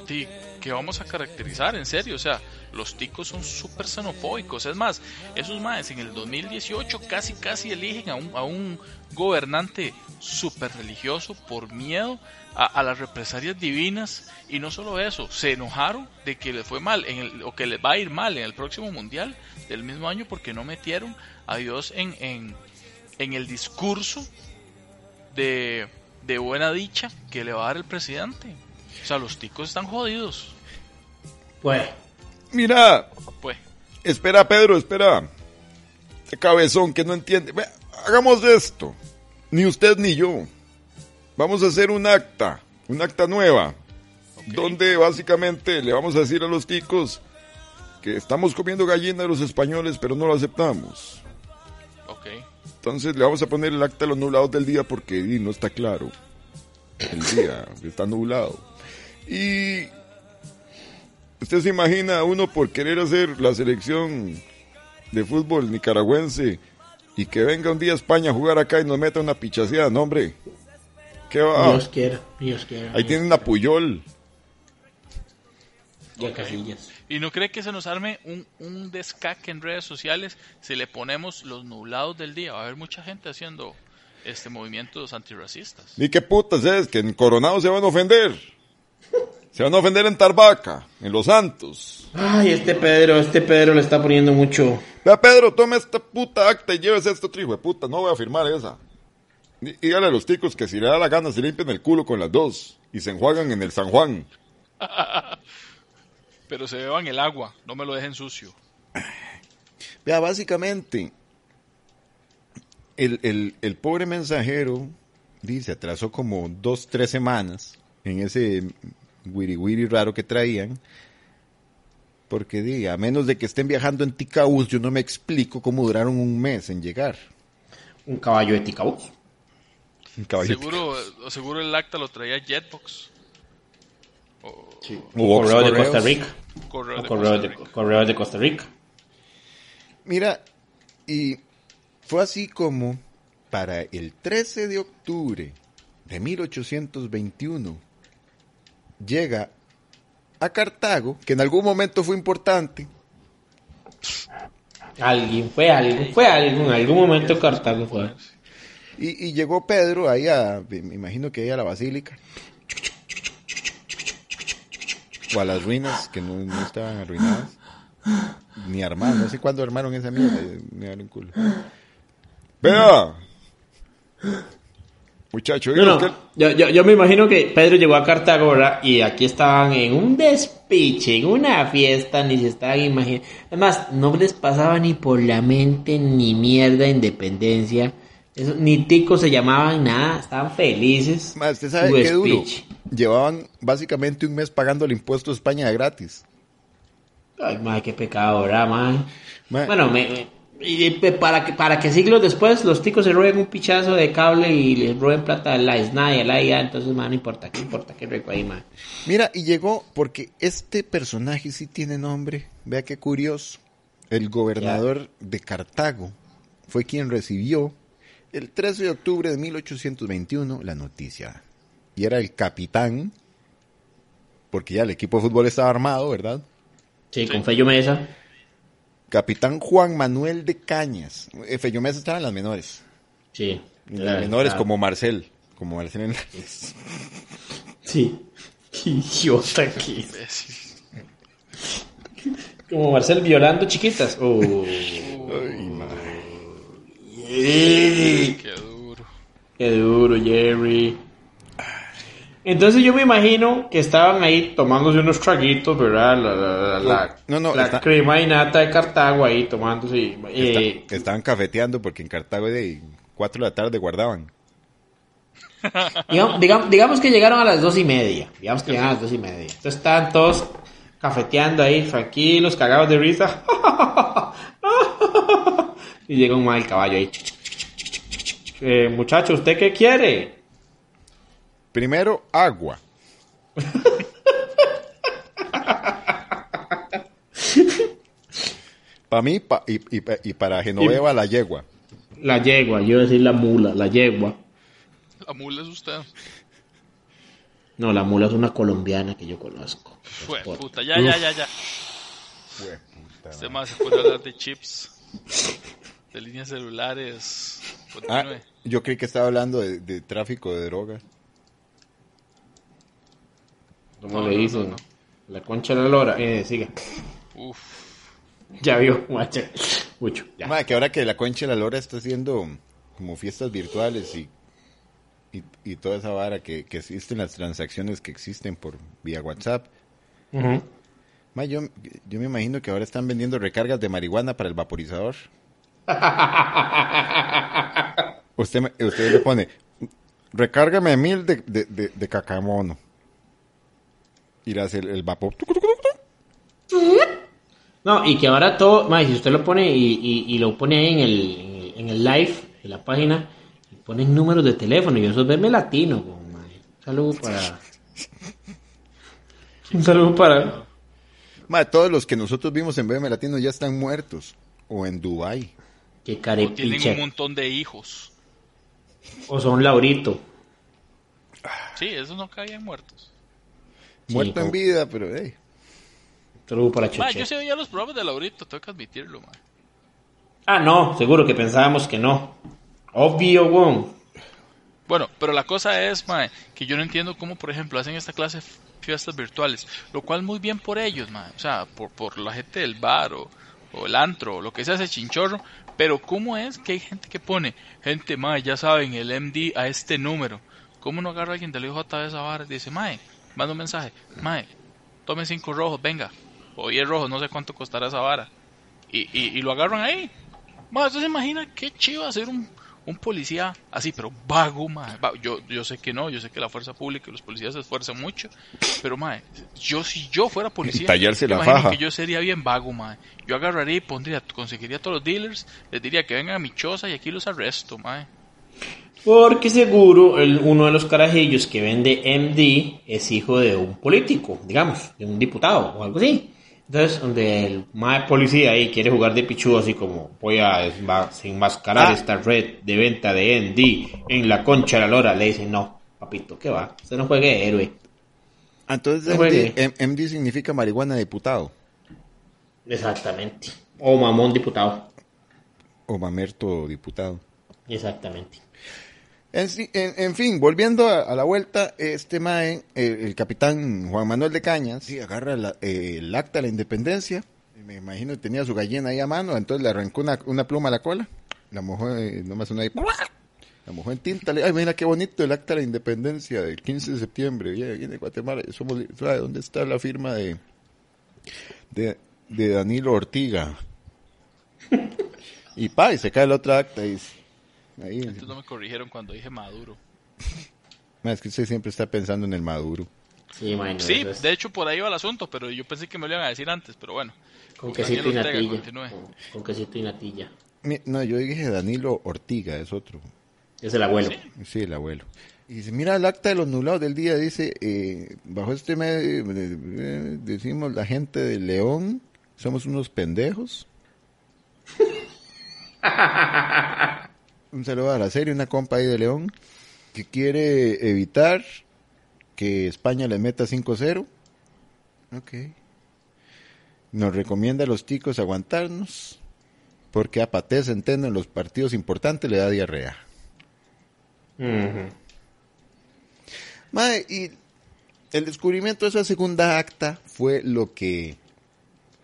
¿qué vamos a caracterizar? En serio, o sea, los ticos son súper xenofóbicos. Es más, esos maes en el 2018 casi eligen a un gobernante súper religioso por miedo a las represalias divinas. Y no solo eso, se enojaron de que les fue mal o que les va a ir mal en el próximo mundial del mismo año porque no metieron a Dios en el discurso de buena dicha que le va a dar el presidente. O sea, los ticos están jodidos. Pues. Mira. Pues. Espera, Pedro, espera. Ese cabezón que no entiende. Ve, hagamos esto. Ni usted ni yo. Vamos a hacer un acta nueva. Okay. Donde básicamente le vamos a decir a los ticos que estamos comiendo gallina de los españoles, pero no lo aceptamos. Ok. Entonces le vamos a poner el acta de los nublados del día porque no está claro. El día está nublado. Y usted se imagina uno por querer hacer la selección de fútbol nicaragüense y que venga un día a España a jugar acá y nos meta una pichaseada, no, hombre. ¿Qué va? Dios quiera. Ahí tienen a Puyol. Y a Casillas. ¿Y no cree que se nos arme un descaque en redes sociales si le ponemos los nublados del día? Va a haber mucha gente haciendo movimientos antirracistas. Ni qué putas es, que en Coronado se van a ofender. Se van a ofender en Tarbaca, en Los Santos. Ay, este Pedro le está poniendo mucho. Vea, Pedro, toma esta puta acta y llévese esto, hijo de puta, no voy a firmar esa. Y dígale a los ticos que si le da la gana se limpian el culo con las dos y se enjuagan en el San Juan. Pero se beban el agua, no me lo dejen sucio. Vea, básicamente, el pobre mensajero se atrasó como 2-3 semanas en ese wiri-wiri raro que traían. Porque a menos de que estén viajando en Ticabús, yo no me explico cómo duraron un mes en llegar. ¿Un caballo de Ticabús? Seguro el acta lo traía Jetbox. Sí. O correo de Costa Rica. Correo de Costa Rica. Mira, y fue así como para el 13 de octubre de 1821 llega a Cartago, que en algún momento fue importante. Alguien, en algún momento Cartago fue. Y llegó Pedro ahí me imagino que ahí a la basílica. O a las ruinas, que no estaban arruinadas ni armadas, no sé cuándo armaron esa mierda, me dan un culo. Vea, muchacho, yo me imagino que Pedro llegó a Cartago, ¿verdad? Y aquí estaban en un despiche, en una fiesta, ni se estaban imaginando. Además, no les pasaba ni por la mente ni mierda independencia. Eso, ni ticos se llamaban, nada, estaban felices. Más, ¿usted sabe qué duro? Llevaban básicamente un mes pagando el impuesto de España de gratis. Ay, madre, qué pecado, ¿verdad, madre? Bueno, para que siglos después los ticos se roben un pichazo de cable y les roben plata de la SNA y a la IA, entonces, madre, no importa, qué rico ahí, madre. Mira, y llegó, porque este personaje sí tiene nombre, vea qué curioso, el gobernador de Cartago fue quien recibió el 13 de octubre de 1821, la noticia. Y era el capitán, porque ya el equipo de fútbol estaba armado, ¿verdad? Sí, con Fello Mesa. Capitán Juan Manuel de Cañas. Fello Mesa estaba en las menores. Sí. En las menores, claro. Como Marcel Hernández. Sí. Qué idiota que es. Como Marcel violando chiquitas. Oh. Ay, madre. Sí. Qué duro, Jerry. Entonces yo me imagino que estaban ahí tomándose unos traguitos, ¿verdad? La crema y nata de Cartago ahí tomándose. Estaban cafeteando porque en Cartago de 4 de la tarde guardaban. Digamos que llegaron a las 2:30. Entonces estaban todos cafeteando ahí, tranquilos, cagados de risa. Y llega un mal caballo ahí. Muchacho, ¿usted qué quiere? Primero, agua. Para mí y para Genoveva, la yegua. La yegua, yo iba a decir la mula, la yegua. ¿La mula es usted? No, la mula es una colombiana que yo conozco. Fue puta, ya. Fue puta. Este más se puede hablar de chips. De líneas celulares. Yo creí que estaba hablando de tráfico de droga. ¿Cómo le dicen? No. La concha de la lora. Siga. Uf. Ya vio, macha. Mucho. Que ahora que la concha de la lora está haciendo como fiestas virtuales y y toda esa vara que existen, las transacciones que existen por vía WhatsApp. Uh-huh. Ma, yo me imagino que ahora están vendiendo recargas de marihuana para el vaporizador. Usted le pone, recárgame 1000 de cacamono. Y le hace el vapor. No, y que ahora todo, ma, si usted lo pone y lo pone ahí en el live, en la página, y ponen números de teléfono, y eso es verme latino, po, ma. Un saludo para... Ma, todos los que nosotros vimos en BM Latino ya están muertos. O en Dubái. Que carepicha. O tienen un montón de hijos. O son Laurito. Sí, esos no caían muertos. Muerto sí, en vida, pero hey. Saludo para Cheche. Ma, yo sí veía los programas de Laurito, tengo que admitirlo, ma. Ah, no, seguro que pensábamos que no. Obvio, weón. Bueno, pero la cosa es, mae, que yo no entiendo cómo, por ejemplo, hacen esta clase de fiestas virtuales, lo cual muy bien por ellos, mae, o sea, por la gente del bar o el antro, o lo que sea ese chinchorro, pero ¿cómo es que hay gente que pone, gente, mae, ya saben, el MD a este número? ¿Cómo no agarra alguien del hijo a través de esa barra y dice, mae, manda un mensaje, mae, tome 5 rojos, venga, o 10 rojos, no sé cuánto costará esa vara, y lo agarran ahí? Mae, ¿usted se imagina qué chido hacer un policía así, pero vago, mae? Yo sé que no, yo sé que la fuerza pública y los policías se esfuerzan mucho, pero mae, si yo fuera policía, tallarse la faja, que yo sería bien vago, mae. Yo agarraría y conseguiría a todos los dealers, les diría que vengan a mi choza y aquí los arresto, mae. Porque seguro uno de los carajillos que vende MD es hijo de un político, digamos, de un diputado o algo así. Entonces, donde el mae policía ahí quiere jugar de pichudo, así como voy a desenmascarar esta red de venta de ND en la concha de la lora, le dicen, no, papito, ¿qué va? Usted no juegue de héroe. Entonces, MD significa marihuana diputado. Exactamente. O mamón diputado. O mamerto diputado. Exactamente. En fin, volviendo a la vuelta, este mae, el capitán Juan Manuel de Cañas, sí, agarra el acta de la independencia, me imagino que tenía su gallina ahí a mano, entonces le arrancó una pluma a la cola, la mojó, nomás una ahí, la mojó en tinta, ay, mira qué bonito el acta de la independencia del 15 de septiembre, viene Guatemala, somos, ¿dónde está la firma de Danilo Ortiga? Y pa, y se cae la otra acta y dice, ahí. Entonces no me corrigieron cuando dije Maduro. Es que usted siempre está pensando en el Maduro. Sí, man, sí, es... de hecho por ahí va el asunto, pero yo pensé que me lo iban a decir antes, pero bueno. Con quesito y natilla. Con quesito y natilla. No, yo dije Danilo Ortiga, es otro. Es el abuelo. Sí, el abuelo. Y dice, mira el acta de los nublados del día, dice, bajo este medio, decimos la gente de León, somos unos pendejos. Un saludo a la serie, una compa ahí de León, que quiere evitar que España le meta 5-0. Ok. Nos recomienda a los ticos aguantarnos, porque a Paté Centeno en los partidos importantes le da diarrea. Uh-huh. Mae, y el descubrimiento de esa segunda acta fue lo que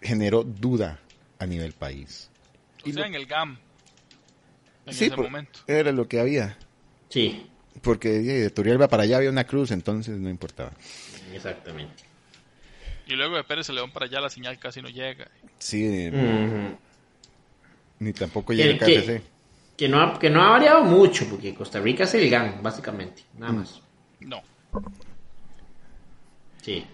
generó duda a nivel país. O sea, en el GAM. Sí, era lo que había. Sí. Porque de Turrialba para allá había una cruz, entonces no importaba. Exactamente. Y luego de Pérez León para allá la señal casi no llega. Sí. Uh-huh. Ni tampoco llega el KFC. Que no ha variado mucho, porque Costa Rica es el GAN, básicamente. Nada más. No. Sí.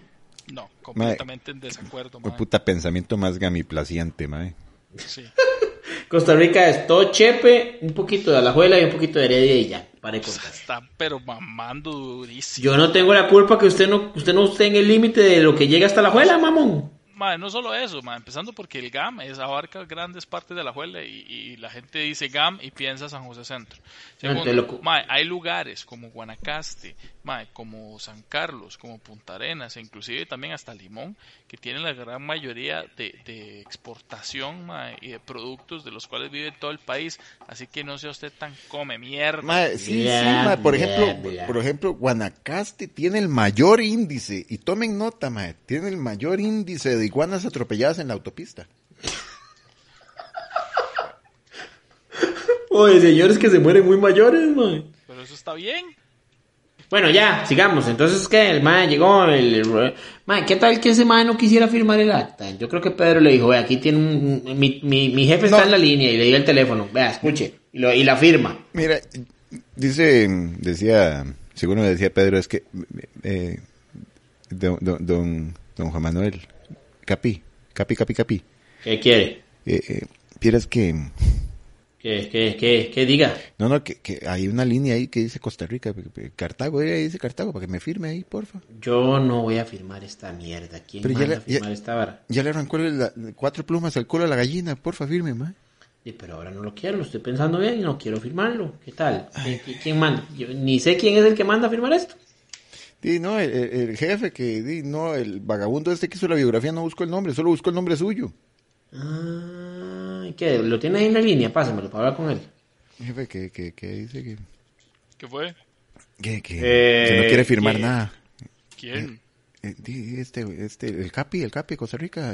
No, completamente en desacuerdo. Qué puta pensamiento más gamiplaciente, mae. Sí. Costa Rica es todo chepe, un poquito de Alajuela y un poquito de Heredia y ya, para contar. Está pero mamando durísimo. Yo no tengo la culpa que usted no esté en el límite de lo que llega hasta Alajuela, mamón. Madre, no solo eso, madre, empezando porque el GAM abarca grandes partes de Alajuela y la gente dice GAM y piensa San José Centro. Segundo, madre, hay lugares como Guanacaste, madre, como San Carlos, como Punta Arenas, e inclusive también hasta Limón, que tienen la gran mayoría de exportación, madre, y de productos de los cuales vive todo el país, así que no sea usted tan come mierda. Madre, sí, yeah, sí, madre. Por ejemplo, Guanacaste tiene el mayor índice, y tomen nota, madre, tiene el mayor índice de iguanas atropelladas en la autopista. Oye, señores que se mueren muy mayores, man. Pero eso está bien. Bueno, ya, sigamos. Entonces, ¿qué? El mae llegó, mae, ¿qué tal que ese mae no quisiera firmar el acta? Yo creo que Pedro le dijo, ve, aquí tiene un... Mi jefe está en la línea, y le dio el teléfono. Vea, escuche, y la firma. Mira, según me decía Pedro, es que don Juan Manuel, Capi. ¿Qué quiere? ¿Quieres que...? ¿Qué diga? No, que hay una línea ahí que dice Costa Rica, Cartago, ahí dice Cartago, para que me firme ahí, porfa. Yo no voy a firmar esta mierda. ¿Quién va a firmar esta vara? Ya le arrancó 4 plumas al culo a la gallina, porfa, firme, ma. Sí, pero ahora no lo quiero, lo estoy pensando bien y no quiero firmarlo. ¿Qué tal? ¿Quién manda? Yo ni sé quién es el que manda a firmar esto. Sí, no, el jefe que... el vagabundo este que hizo la biografía no buscó el nombre, solo buscó el nombre suyo. ¿Qué? ¿Lo tiene ahí en la línea? Pásamelo para hablar con él. Jefe, ¿qué dice? ¿Qué fue? Que no quiere firmar nada. ¿Quién? El Capi de Costa Rica,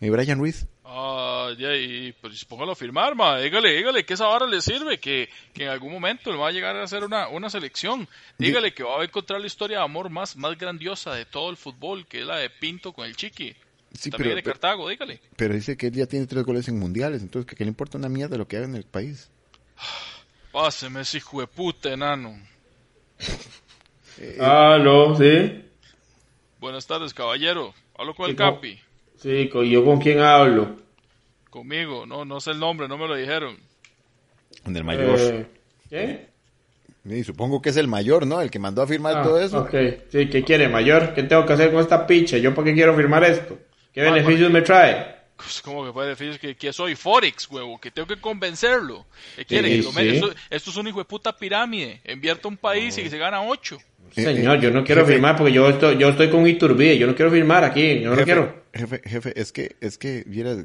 Brian Ruiz. Pues póngalo a firmar, ma. Dígale que esa vara le sirve, que en algún momento le va a llegar a hacer una selección. Dígale que va a encontrar la historia de amor más grandiosa de todo el fútbol, que es la de Pinto con el Chiqui. Sí, también de Cartago, dígale. Pero dice que él ya tiene 3 goles en mundiales, entonces que le importa una mierda lo que haga en el país. Páseme ese hijo de puta, enano. ¿Aló? ¿Sí? Buenas tardes, caballero. ¿Hablo con el Capi? Sí, ¿yo con quién hablo? Conmigo, no sé el nombre, no me lo dijeron. Con el mayor. ¿Qué? Sí, supongo que es el mayor, ¿no? El que mandó a firmar todo eso. Okay. Sí, ¿qué quiere, mayor? ¿Qué tengo que hacer con esta picha? ¿Yo por qué quiero firmar esto? ¿Qué beneficios me trae? Pues, ¿cómo que beneficios? Que soy Forex, huevo, que tengo que convencerlo. ¿Qué quiere? Esto es un hijo de puta pirámide. Invierta un país y se gana 8. Señor, yo no quiero firmar porque yo estoy con Iturbide. Yo no quiero firmar aquí. Yo no quiero. Jefe, es que vieras,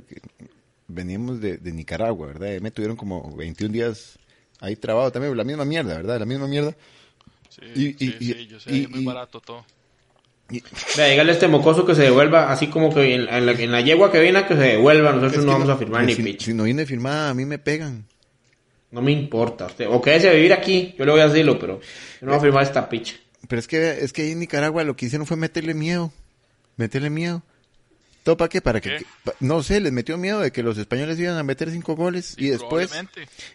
veníamos de Nicaragua, ¿verdad? Me tuvieron como 21 días... Ahí trabado también, la misma mierda, ¿verdad? La misma mierda. Sí, yo sé, es muy barato todo. Vea, dígale a este mocoso que se devuelva, así como que en la yegua que viene, que se devuelva. Nosotros no vamos a firmar ni picha. Si no viene firmada, a mí me pegan. No me importa. Usted, o quédese a vivir aquí, yo le voy a decirlo, pero yo no voy a firmar esta picha. Pero es que ahí en Nicaragua lo que hicieron fue meterle miedo. ¿Todo para qué? Para que, no sé, les metió miedo de que los españoles iban a meter 5 goles y después...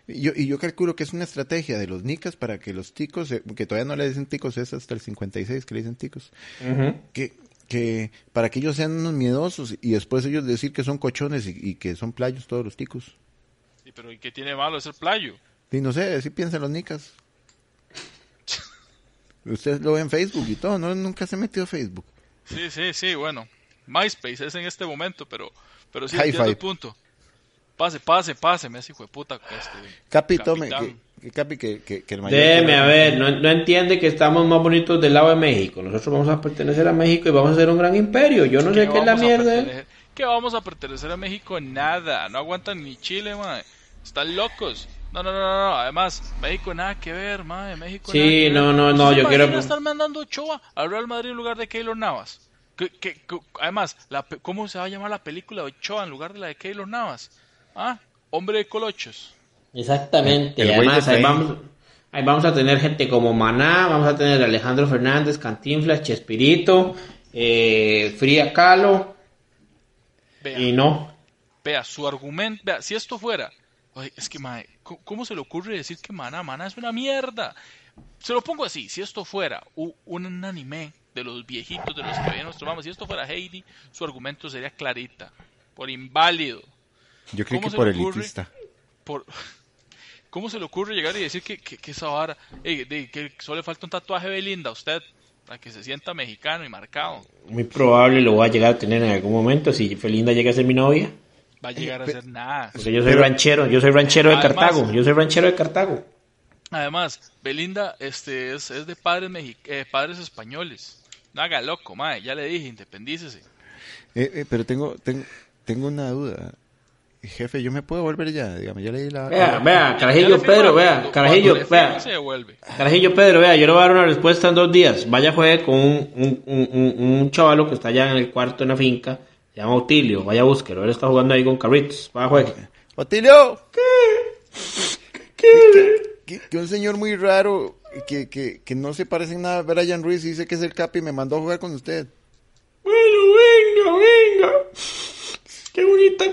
Yo calculo que es una estrategia de los nicas para que los ticos, que todavía no le dicen ticos, es hasta el 56 que le dicen ticos, que para que ellos sean unos miedosos y después ellos decir que son cochones y que son playos todos los ticos. Sí, pero ¿y qué tiene malo es el playo? Sí, no sé, así piensan los nicas. Ustedes lo ven en Facebook y todo, ¿no? Nunca se ha metido a Facebook. Sí, bueno... MySpace es en este momento, pero sí entiendo el punto. Pase, me hace hijo de puta. Capi, tome, que el mayor... Deme, a ver, no entiende que estamos más bonitos del lado de México. Nosotros vamos a pertenecer a México y vamos a hacer un gran imperio. Yo no sé qué es la mierda. ¿Qué vamos a pertenecer a México? Nada, no aguantan ni Chile, man. Están locos. No, además, México nada que ver, man. México nada que ver. Sí, no, yo quiero... estar mandando Ochoa al Real Madrid en lugar de Keylor Navas. Además, ¿cómo se va a llamar la película de Ochoa en lugar de la de Keylor Navas? ¿Ah? Hombre de colochos. Exactamente. Además, ahí vamos a tener gente como Maná, vamos a tener a Alejandro Fernández, Cantinflas, Chespirito, Frida Kahlo. Vea, su argumento. Vea, si esto fuera... Oye, es que, mae, ¿cómo se le ocurre decir que Maná es una mierda? Se lo pongo así. Si esto fuera un anime... de los viejitos, de los que había nuestro mamá. Si esto fuera Heidi, su argumento sería clarita. Por inválido. Yo creo que por elitista. ¿Cómo se le ocurre llegar y decir que esa vara... que solo le falta un tatuaje de Belinda a usted, para que se sienta mexicano y marcado? Muy probable lo va a llegar a tener en algún momento. Si Belinda llega a ser mi novia, va a llegar a ser nada. Porque yo soy ranchero de Cartago. Además, Belinda es de padres españoles. No haga loco, mae, ya le dije, independícese. Pero tengo una duda. Jefe, ¿yo me puedo volver ya? Dígame, ya le di la... Vea, Carajillo Pedro, yo le voy a dar una respuesta en 2 días. Vaya a jugar con un chavalo que está allá en el cuarto en la finca. Se llama Otilio, vaya a búsquelo. Él está jugando ahí con carritos, vaya a jugar. Otilio, ¿qué? que un señor muy raro que no se parece en nada a Brian Ruiz dice que es el Capi y me mandó a jugar con usted. Bueno, venga. Qué bonita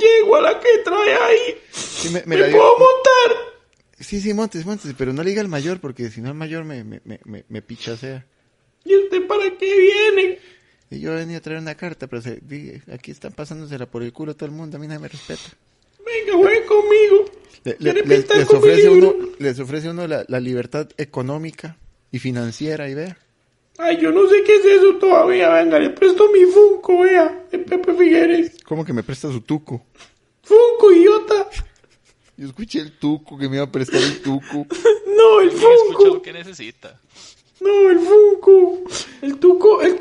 yegua la que trae ahí. Sí, me puedo montar. Sí, montes, pero no le diga al mayor porque si no el mayor me pichasea. ¿Y usted para qué viene? Y yo venía a traer una carta, pero aquí están pasándosela por el culo todo el mundo, a mí nadie me respeta. Venga, juegue conmigo. Les ofrece uno la libertad económica y financiera, y vea. Ay, yo no sé qué es eso todavía, venga, le presto mi Funko, vea, de Pepe Figueres. ¿Cómo que me presta su tuco? Funko, idiota. Yo escuché el tuco, que me iba a prestar el tuco. No, el Funko. Escucha lo que necesita. No, el Funko. El tuco es el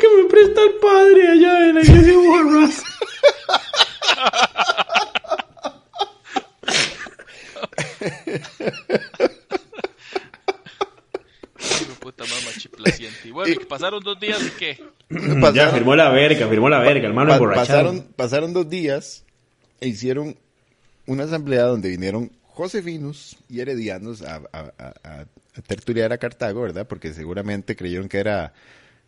que me presta el padre allá de la iglesia borras. Puta mamá chiplaciente. Bueno, ¿pasaron 2 días y qué? Ya, firmó la verga, hermano emborrachado. Pasaron 2 días e hicieron una asamblea donde vinieron josefinos y heredianos a tertuliar a Cartago, ¿verdad? Porque seguramente creyeron que era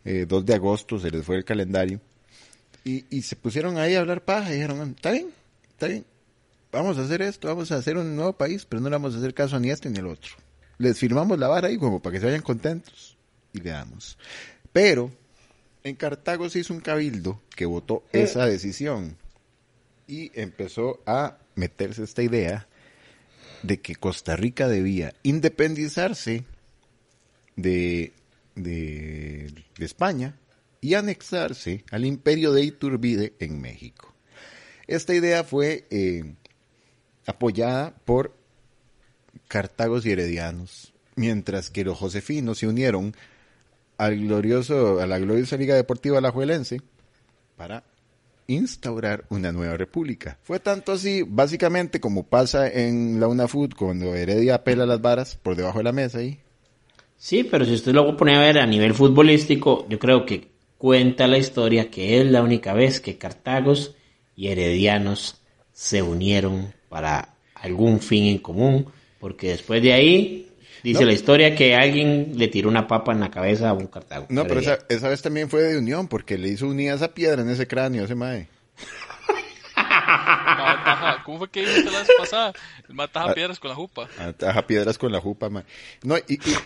2 de agosto, se les fue el calendario. Y se pusieron ahí a hablar paja y dijeron, está bien, vamos a hacer esto, vamos a hacer un nuevo país, pero no le vamos a hacer caso ni a este ni al otro. Les firmamos la vara ahí como para que se vayan contentos y le damos. Pero en Cartago se hizo un cabildo que votó esa decisión y empezó a meterse esta idea de que Costa Rica debía independizarse de España y anexarse al imperio de Iturbide en México. Esta idea fue apoyada por cartagos y heredianos, mientras que los josefinos se unieron a la gloriosa Liga Deportiva alajuelense para instaurar una nueva república. Fue tanto así, básicamente, como pasa en la UNAFUT cuando Heredia apela las varas por debajo de la mesa ahí. Sí, pero si usted lo pone a ver a nivel futbolístico, yo creo que cuenta la historia que es la única vez que cartagos y heredianos se unieron para algún fin en común, porque después de ahí dice la historia que alguien le tiró una papa en la cabeza a un cartago. No, pero esa vez también fue de unión, porque le hizo unir esa piedra en ese cráneo, ese mae. Mataja, ¿cómo fue que hizo la vez pasada? Mataja piedras con la jupa. Mataja piedras con la jupa, mae. No,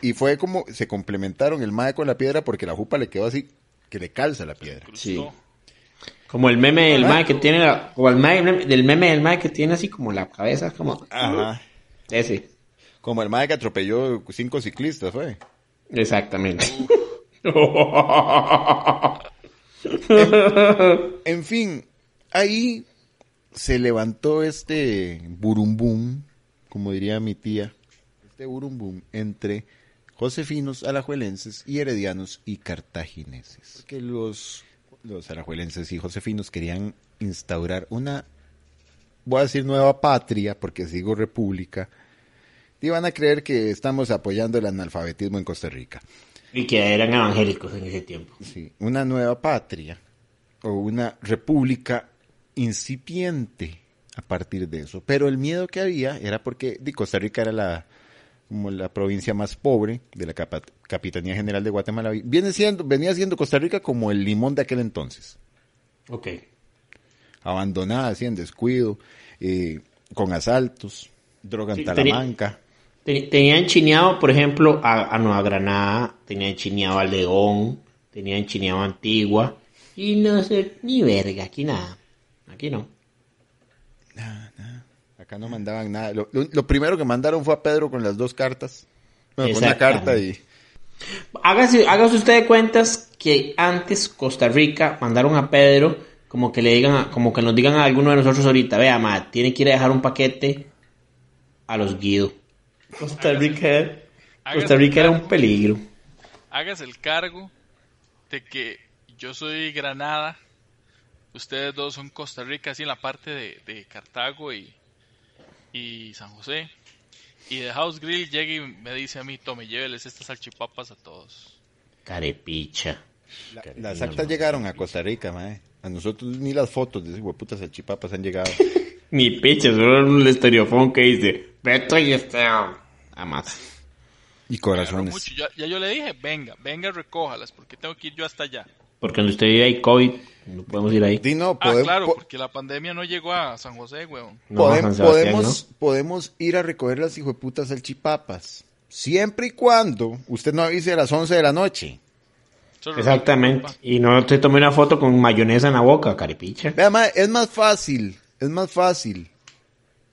y fue como se complementaron el mae con la piedra, porque la jupa le quedó así, que le calza la piedra. Sí. Como el meme del mae que tiene, así como la cabeza, como... Ajá. Ese. Como el mae que atropelló 5 ciclistas, fue. Exactamente. En fin, ahí se levantó este burumbum, como diría mi tía, este burumbum entre josefinos, alajuelenses y heredianos y cartagineses. Porque los alajuelenses y josefinos querían instaurar una, voy a decir nueva patria, porque si digo república, y van a creer que estamos apoyando el analfabetismo en Costa Rica. Y que eran evangélicos en ese tiempo. Sí, una nueva patria o una república incipiente a partir de eso. Pero el miedo que había era porque Costa Rica era como la provincia más pobre de la Capitanía General de Guatemala. Venía siendo Costa Rica como el Limón de aquel entonces. Ok. Abandonada, así en descuido, con asaltos, droga en Talamanca. Tenían chineado, por ejemplo, a Nueva Granada, tenían chineado a León, tenían chineado a Antigua, y no sé, ni verga, aquí nada. Aquí no. Nada. Acá no mandaban nada. Lo primero que mandaron fue a Pedro con las 2 cartas. Bueno, con una carta y... Hágase usted de cuentas que antes Costa Rica mandaron a Pedro como que le digan, como que nos digan a alguno de nosotros ahorita, vea, ma, tiene que ir a dejar un paquete a los Guido. Costa Rica era un peligro. Hágase el cargo de que yo soy Granada, ustedes dos son Costa Rica, así en la parte de Cartago y San José. Y de House Grill llega y me dice a mí, tome, lléveles estas salchipapas a todos. Carepicha. Las actas llegaron a Costa Rica, mae. A nosotros ni las fotos de esas hueputas salchipapas han llegado. Ni picha, solo un estereofón que dice... Beto y Esteban. Amás. Y corazones. Mucho. Ya yo le dije, venga, recójalas, porque tengo que ir yo hasta allá. Porque donde usted vive hay COVID, no podemos ir ahí. No, claro, porque la pandemia no llegó a San José, huevón. No, podemos ir a recoger las hijueputas salchipapas, siempre y cuando usted no avise a las 11 de la noche. Exactamente, y no te tome una foto con mayonesa en la boca, caripicha. Vea, madre, es más fácil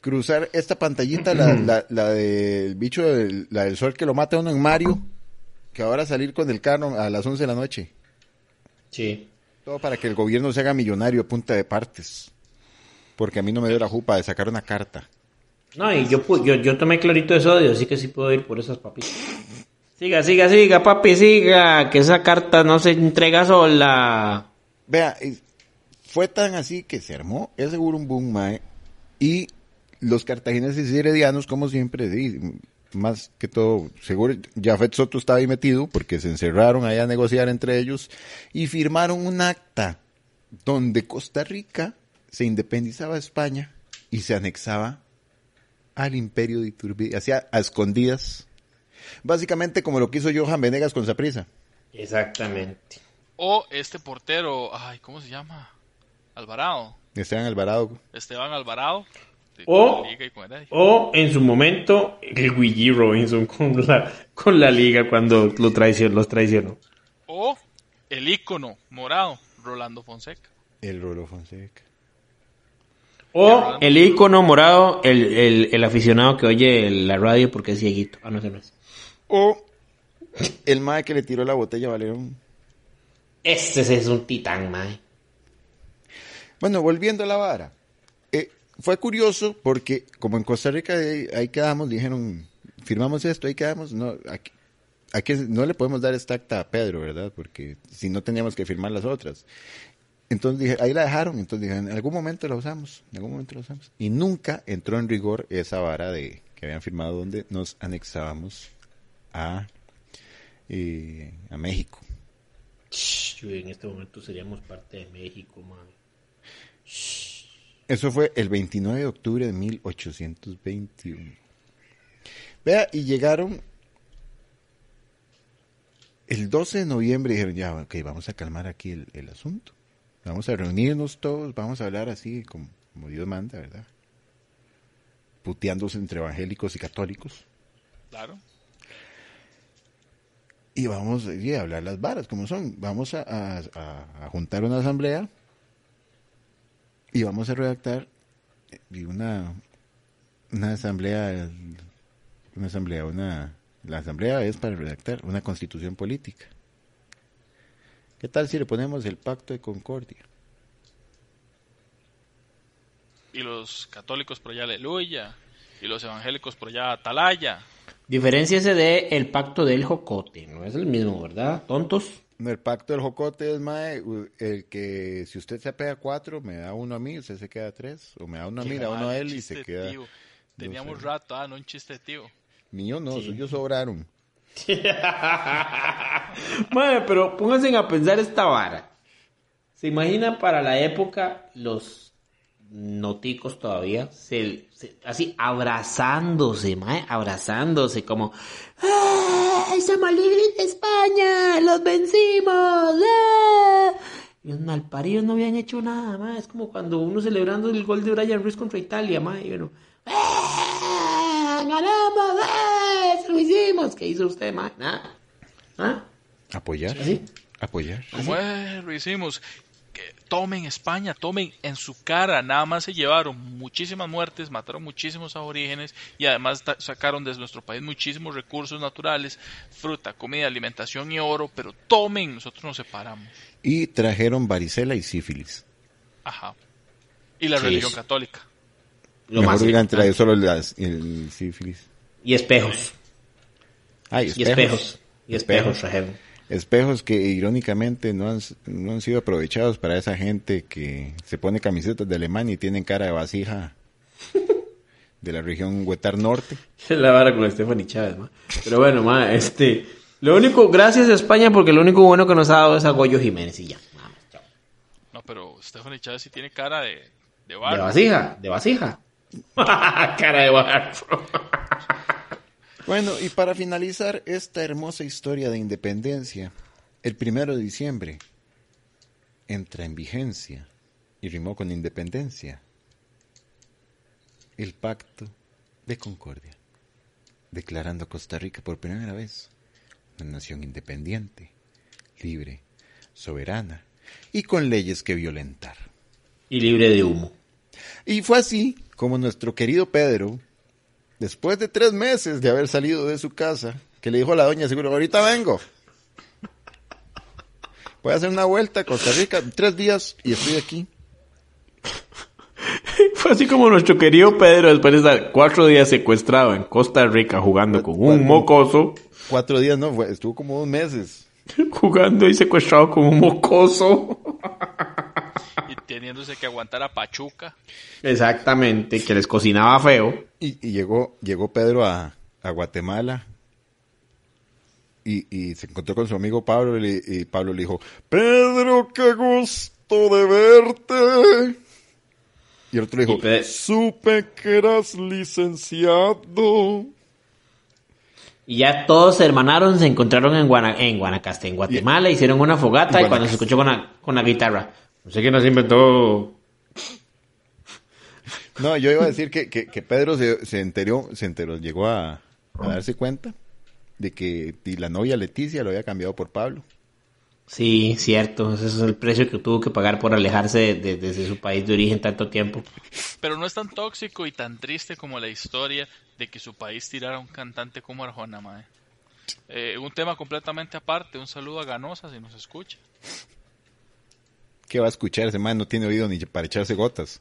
cruzar esta pantallita, la del bicho, la del sol que lo mata uno en Mario, que ahora salir con el carro a las 11 de la noche. Sí. Todo para que el gobierno se haga millonario a punta de partes. Porque a mí no me dio la jupa de sacar una carta. No, y yo tomé clorito de sodio, así que sí puedo ir por esas papitas. Siga, papi, siga. Que esa carta no se entrega sola. Vea, fue tan así que se armó ese burumbum, mae. Y los cartagineses y heredianos, como siempre, más que todo, seguro Jafet Soto estaba ahí metido porque se encerraron allá a negociar entre ellos y firmaron un acta donde Costa Rica se independizaba de España y se anexaba al imperio de Iturbide, hacia a escondidas, básicamente como lo que hizo Johan Venegas con Saprissa. Exactamente. O este portero, ¿cómo se llama? Alvarado. Esteban Alvarado. O en su momento el Willie Robinson con la liga cuando los traicionó. O el ícono morado Rolando Fonseca. O el ícono morado el aficionado que oye la radio porque es cieguito. No es. O el mae que le tiró la botella a Valerón. Ese es un titán, mae. Bueno, volviendo a la vara. Fue curioso porque, como en Costa Rica ahí quedamos, dijeron, firmamos esto, ahí quedamos, no, aquí no le podemos dar esta acta a Pedro, ¿verdad? Porque si no teníamos que firmar las otras. Entonces dije, ahí la dejaron, entonces dije, en algún momento la usamos. Y nunca entró en rigor esa vara de que habían firmado donde nos anexábamos a México. En este momento seríamos parte de México, man. Eso fue el 29 de octubre de 1821. Vea, y llegaron el 12 de noviembre y dijeron, ya, ok, vamos a calmar aquí el asunto. Vamos a reunirnos todos, vamos a hablar así como Dios manda, ¿verdad? Puteándose entre evangélicos y católicos. Claro. Y vamos a hablar las varas como son. Vamos a juntar una asamblea. Y vamos a redactar la asamblea es para redactar una constitución política. ¿Qué tal si le ponemos el Pacto de Concordia? Y los católicos por allá aleluya, y los evangélicos por allá atalaya. Diferenciase de el Pacto del Jocote, no es el mismo, ¿verdad? Tontos. El pacto del jocote es, mae, el que si usted se apega 4, me da 1 a mí, usted se queda 3. O me da 1 a mí, le da 1 a él y se queda... Tío. Teníamos rato, no un chiste, tío. Mío no, sí. Ellos sobraron. Mae, pero pónganse a pensar esta vara. ¿Se imagina para la época los noticos todavía? Así abrazándose, mae, abrazándose como... ¡Ay, somos libres de España! ¡Los vencimos! ¡Ah! Los malparidos no habían hecho nada, ma. Es como cuando uno celebrando el gol de Brian Ruiz contra Italia, ma. Y uno... ¡Ah! ¡Ganamos! ¡Ah! ¡Eso lo hicimos! ¿Qué hizo usted, ma? Nada. ¿Ah? ¿Apoyar? ¿Sí? ¿Apoyar? Bueno, lo hicimos. Que tomen España, tomen en su cara. Nada más se llevaron muchísimas muertes, mataron muchísimos aborígenes y además sacaron de nuestro país muchísimos recursos naturales, fruta, comida, alimentación y oro, pero tomen, nosotros nos separamos. Y trajeron varicela y sífilis. Ajá. Y la religión católica. Lo mejor hubieran traído solo el sífilis. Y espejos. Y espejos trajeron. Espejos que irónicamente no han sido aprovechados para esa gente que se pone camisetas de Alemania y tienen cara de vasija de la región Huetar Norte. Es la vara con Estefan y Chávez, ma. Pero bueno, ma, lo único, gracias a España, porque lo único bueno que nos ha dado es a Goyo Jiménez y ya. Vamos, chao. No, pero Estefan y Chávez sí tiene cara de vasija. Cara de barro. Bueno, y para finalizar esta hermosa historia de independencia, el 1 de diciembre entra en vigencia, y rimó con independencia, el Pacto de Concordia, declarando a Costa Rica por primera vez una nación independiente, libre, soberana y con leyes que violentar. Y libre de humo. Y fue así como nuestro querido Pedro, después de 3 meses de haber salido de su casa, que le dijo a la doña seguro, ahorita vengo, voy a hacer una vuelta a Costa Rica, 3 días y estoy aquí. Fue así como nuestro querido Pedro, después de estar 4 días secuestrado en Costa Rica jugando con un mocoso. 4 días no, estuvo como 2 meses. Jugando y secuestrado con un mocoso. Y teniéndose que aguantar a Pachuca. Exactamente, que les cocinaba feo. Y llegó Pedro a Guatemala y se encontró con su amigo Pablo y Pablo le dijo, Pedro, qué gusto de verte. Y el otro le dijo, supe que eras licenciado. Y ya todos se hermanaron, se encontraron en Guanacaste, en Guatemala, hicieron una fogata y cuando se escuchó con la guitarra, no sé quién nos inventó. No, yo iba a decir que Pedro se enteró, llegó a darse cuenta de que la novia Leticia lo había cambiado por Pablo. Sí, cierto, ese es el precio que tuvo que pagar por alejarse de su país de origen tanto tiempo. Pero no es tan tóxico y tan triste como la historia de que su país tirara a un cantante como Arjona, mae. Un tema completamente aparte, un saludo a Ganoza si nos escucha. ¿Qué va a escuchar ese mae? No tiene oído ni para echarse gotas.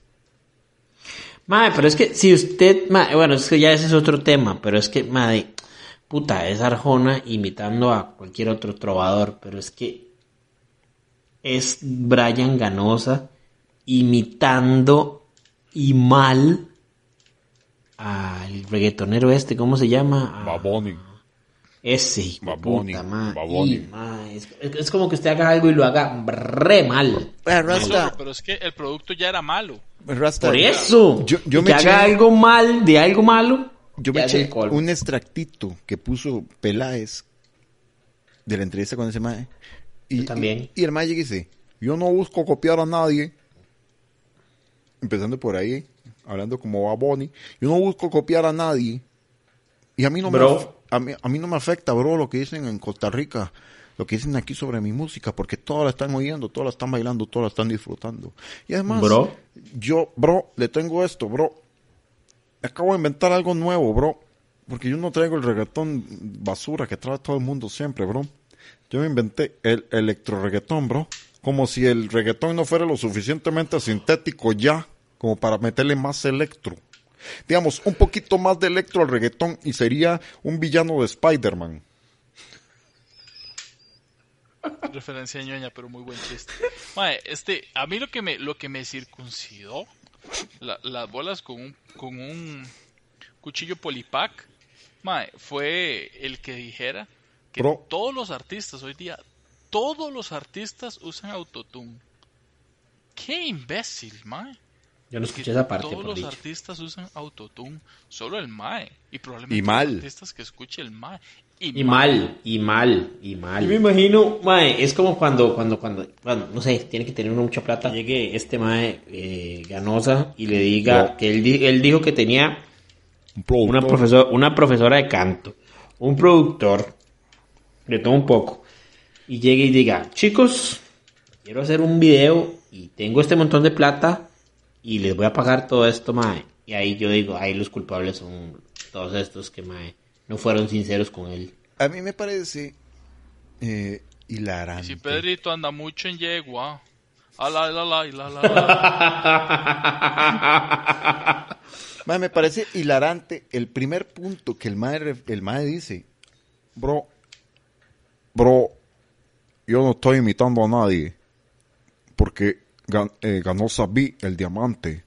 Mae, pero es que si usted, mae, bueno, es que ya ese es otro tema, pero es que, mae, puta, es Arjona imitando a cualquier otro trovador, pero es que es Brian Ganoza imitando y mal al reggaetonero este, ¿cómo se llama? Bad Bunny. Ese, Bad Bunny, puta, ma. Bad Bunny. Y, ma, es como que usted haga algo y lo haga re mal. Pero es que el producto ya era malo. Rasta, por eso, yo me que haga algo mal de algo malo. Yo me eché un extractito que puso Peláez de la entrevista con ese mae. Y, también. Y el mae llega y dice, yo no busco copiar a nadie. Empezando por ahí, hablando como Bad Bunny. Yo no busco copiar a nadie. Y a mí no me afecta, bro, lo que dicen en Costa Rica. Lo que dicen aquí sobre mi música. Porque todas la están oyendo, todas la están bailando, todas la están disfrutando. Y además, yo le tengo esto, bro. Acabo de inventar algo nuevo, bro. Porque yo no traigo el reggaetón basura que trae todo el mundo siempre, bro. Yo me inventé el electroreggaetón, bro. Como si el reggaetón no fuera lo suficientemente sintético ya, como para meterle más electro. Digamos, un poquito más de electro al reggaetón y sería un villano de Spider-Man. Referencia ñoña, pero muy buen chiste. Mae, a mí lo que me circuncidó las bolas con un cuchillo Polipac, mae, fue el que dijera que todos los artistas hoy día, todos los artistas usan autotune. ¡Qué imbécil, mae! Yo no escuché esa parte. Todos los artistas usan autotune, solo el mae. Y probablemente y mal. Los artistas que escuche el mae. Y mal. Yo me imagino, mae, es como cuando no sé, tiene que tener mucha plata. Llegue este mae Ganoza y le diga que él dijo que tenía una profesora de canto, un productor, de todo un poco. Y llegue y diga, chicos, quiero hacer un video y tengo este montón de plata y les voy a pagar todo esto, mae. Y ahí yo digo, ahí los culpables son todos estos que, mae, no fueron sinceros con él. A mí me parece hilarante. Y si Pedrito anda mucho en yegua. Mae, me parece hilarante el primer punto que el mae dice. Bro, yo no estoy imitando a nadie. Porque Ganoza B, el diamante,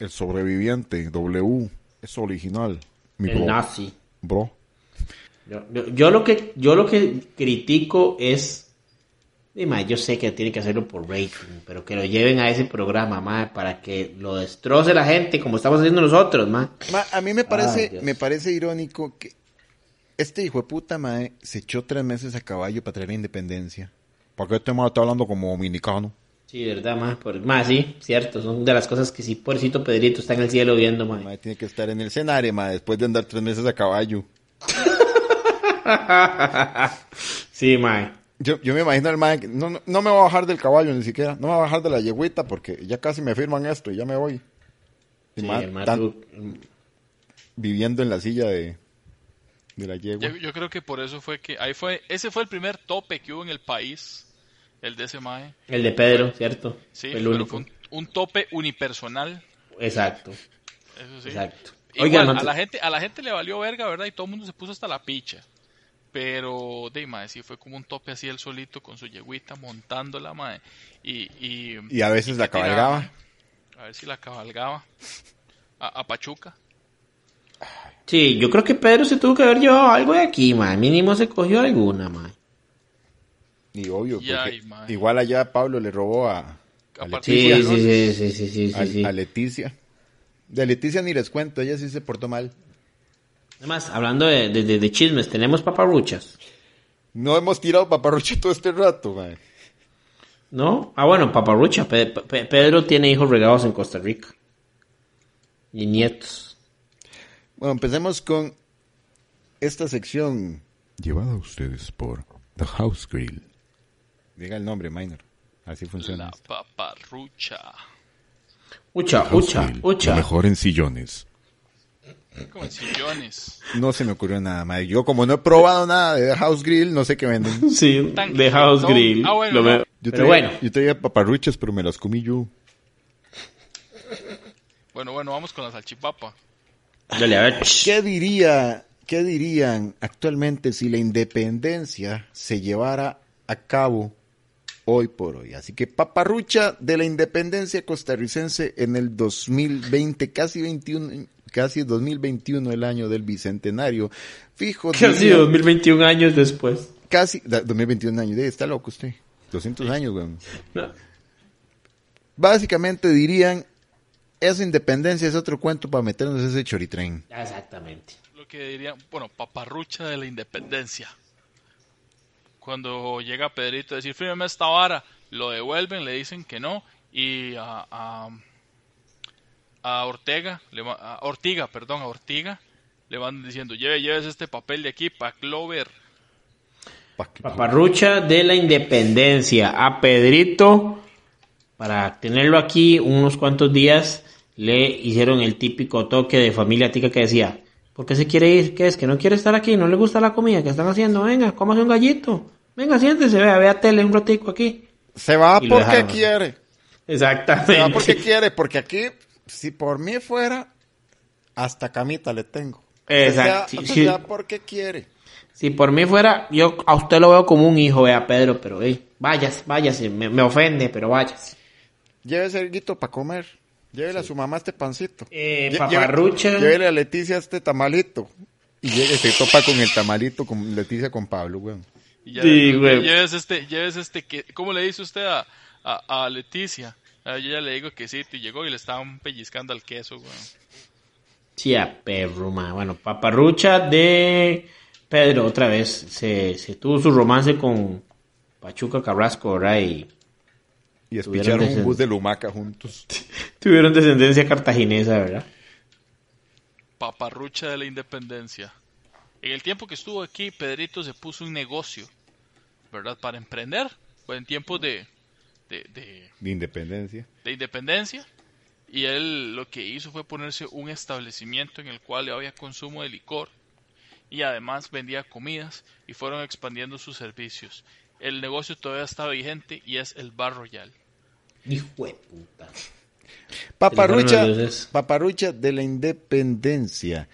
el sobreviviente, W, es original. El nazi. Bro. Yo lo que critico es Y, ma, yo sé que tienen que hacerlo por rating, pero que lo lleven a ese programa, ma, para que lo destroce la gente, como estamos haciendo nosotros, ma. Ma, a mí me parece irónico que este hijo de puta, ma, se echó 3 meses a caballo para traer la independencia. ¿Para qué este ma está hablando como dominicano? Sí, verdad, ma, ma, sí, cierto, son de las cosas que sí, pobrecito Pedrito está en el cielo viendo, ma. Ma, tiene que estar en el escenario, ma, después de andar 3 meses a caballo. Sí, ma. Yo me imagino al man, no me voy a bajar del caballo ni siquiera, no me voy a bajar de la yegüita porque ya casi me firman esto y ya me voy. Sí, man, el man viviendo en la silla de la yegua. Yo creo que por eso fue que, ese fue el primer tope que hubo en el país, el de ese mae. El de Pedro, ¿cierto? Sí, fue el único. Fue un tope unipersonal. Exacto. Eso sí. Exacto. Igual, oigan, a la gente le valió verga, ¿verdad? Y todo el mundo se puso hasta la picha. Pero, de mae, sí fue como un tope así él solito con su yeguita montando la mae. Y a veces la cabalgaba. A ver si la cabalgaba. A Pachuca. Sí, yo creo que Pedro se tuvo que haber llevado algo de aquí, mae. Mínimo se cogió alguna, mae. Y obvio, porque ay, igual allá Pablo le robó a Leticia. Sí. A Leticia. De Leticia ni les cuento, ella sí se portó mal. Además, hablando de chismes, ¿tenemos paparruchas? No hemos tirado paparrucha todo este rato, man. ¿No? Ah, bueno, paparrucha. Pedro tiene hijos regados en Costa Rica. Y nietos. Bueno, empecemos con esta sección. Llevada a ustedes por The House Grill. Diga el nombre, Maynor. Así funciona. La paparrucha. Ucha. Lo mejor en sillones. Como sillones. No se me ocurrió nada, madre. Yo como no he probado nada de The House Grill, no sé qué venden. Sí, The House Grill. Ah, bueno. Yo traía paparruchas, pero me las comí yo. Bueno, vamos con la salchipapa. Dale, a ver. ¿Qué dirían actualmente si la independencia se llevara a cabo hoy por hoy? Así que paparrucha de la independencia costarricense en el 2020, casi 2021, el año del bicentenario. Fijo. Casi 2021 años después. Casi 2021 años. Está loco usted. 200 años, güey. No. Básicamente dirían, esa independencia es otro cuento para meternos ese choritren. Exactamente. Lo que dirían, bueno, paparrucha de la independencia. Cuando llega Pedrito a decir, fírmeme esta vara, lo devuelven, le dicen que no, y a Ortiga le van diciendo, llévese este papel de aquí para Clover. Paparrucha de la independencia. A Pedrito, para tenerlo aquí unos cuantos días, le hicieron el típico toque de familia tica que decía, ¿por qué se quiere ir? ¿Qué es? ¿Que no quiere estar aquí? ¿No le gusta la comida que están haciendo? Venga, cómase un gallito. Venga, siéntese, vea tele un ratico aquí. Se va y porque quiere. Exactamente. Se va porque quiere, porque aquí... Si por mí fuera, hasta camita le tengo. Exacto. O sea, porque quiere. Si por mí fuera, yo a usted lo veo como un hijo, vea, Pedro, pero hey, váyase, me ofende, pero váyase. Llévese el guito para comer. Llévele a su mamá este pancito. Paparrucha. Llévele a Leticia este tamalito. Y se topa con el tamalito, con Leticia, con Pablo, güey. Sí, güey. Llévese este, ¿cómo le dice usted a Leticia? Yo ya le digo que sí, y llegó y le estaban pellizcando al queso, güey. Sí, a perro, man. Bueno, paparrucha de Pedro, otra vez. Se tuvo su romance con Pachuca Carrasco, ¿verdad? Y espicharon un bus de Lumaca juntos. Tuvieron descendencia cartaginesa, ¿verdad? Paparrucha de la independencia. En el tiempo que estuvo aquí, Pedrito se puso un negocio, ¿verdad? Para emprender. Fue en tiempos de independencia. De independencia. Y él lo que hizo fue ponerse un establecimiento en el cual había consumo de licor y además vendía comidas y fueron expandiendo sus servicios. El negocio todavía está vigente y es el Bar Royal. Hijo de puta. Paparrucha de la independencia.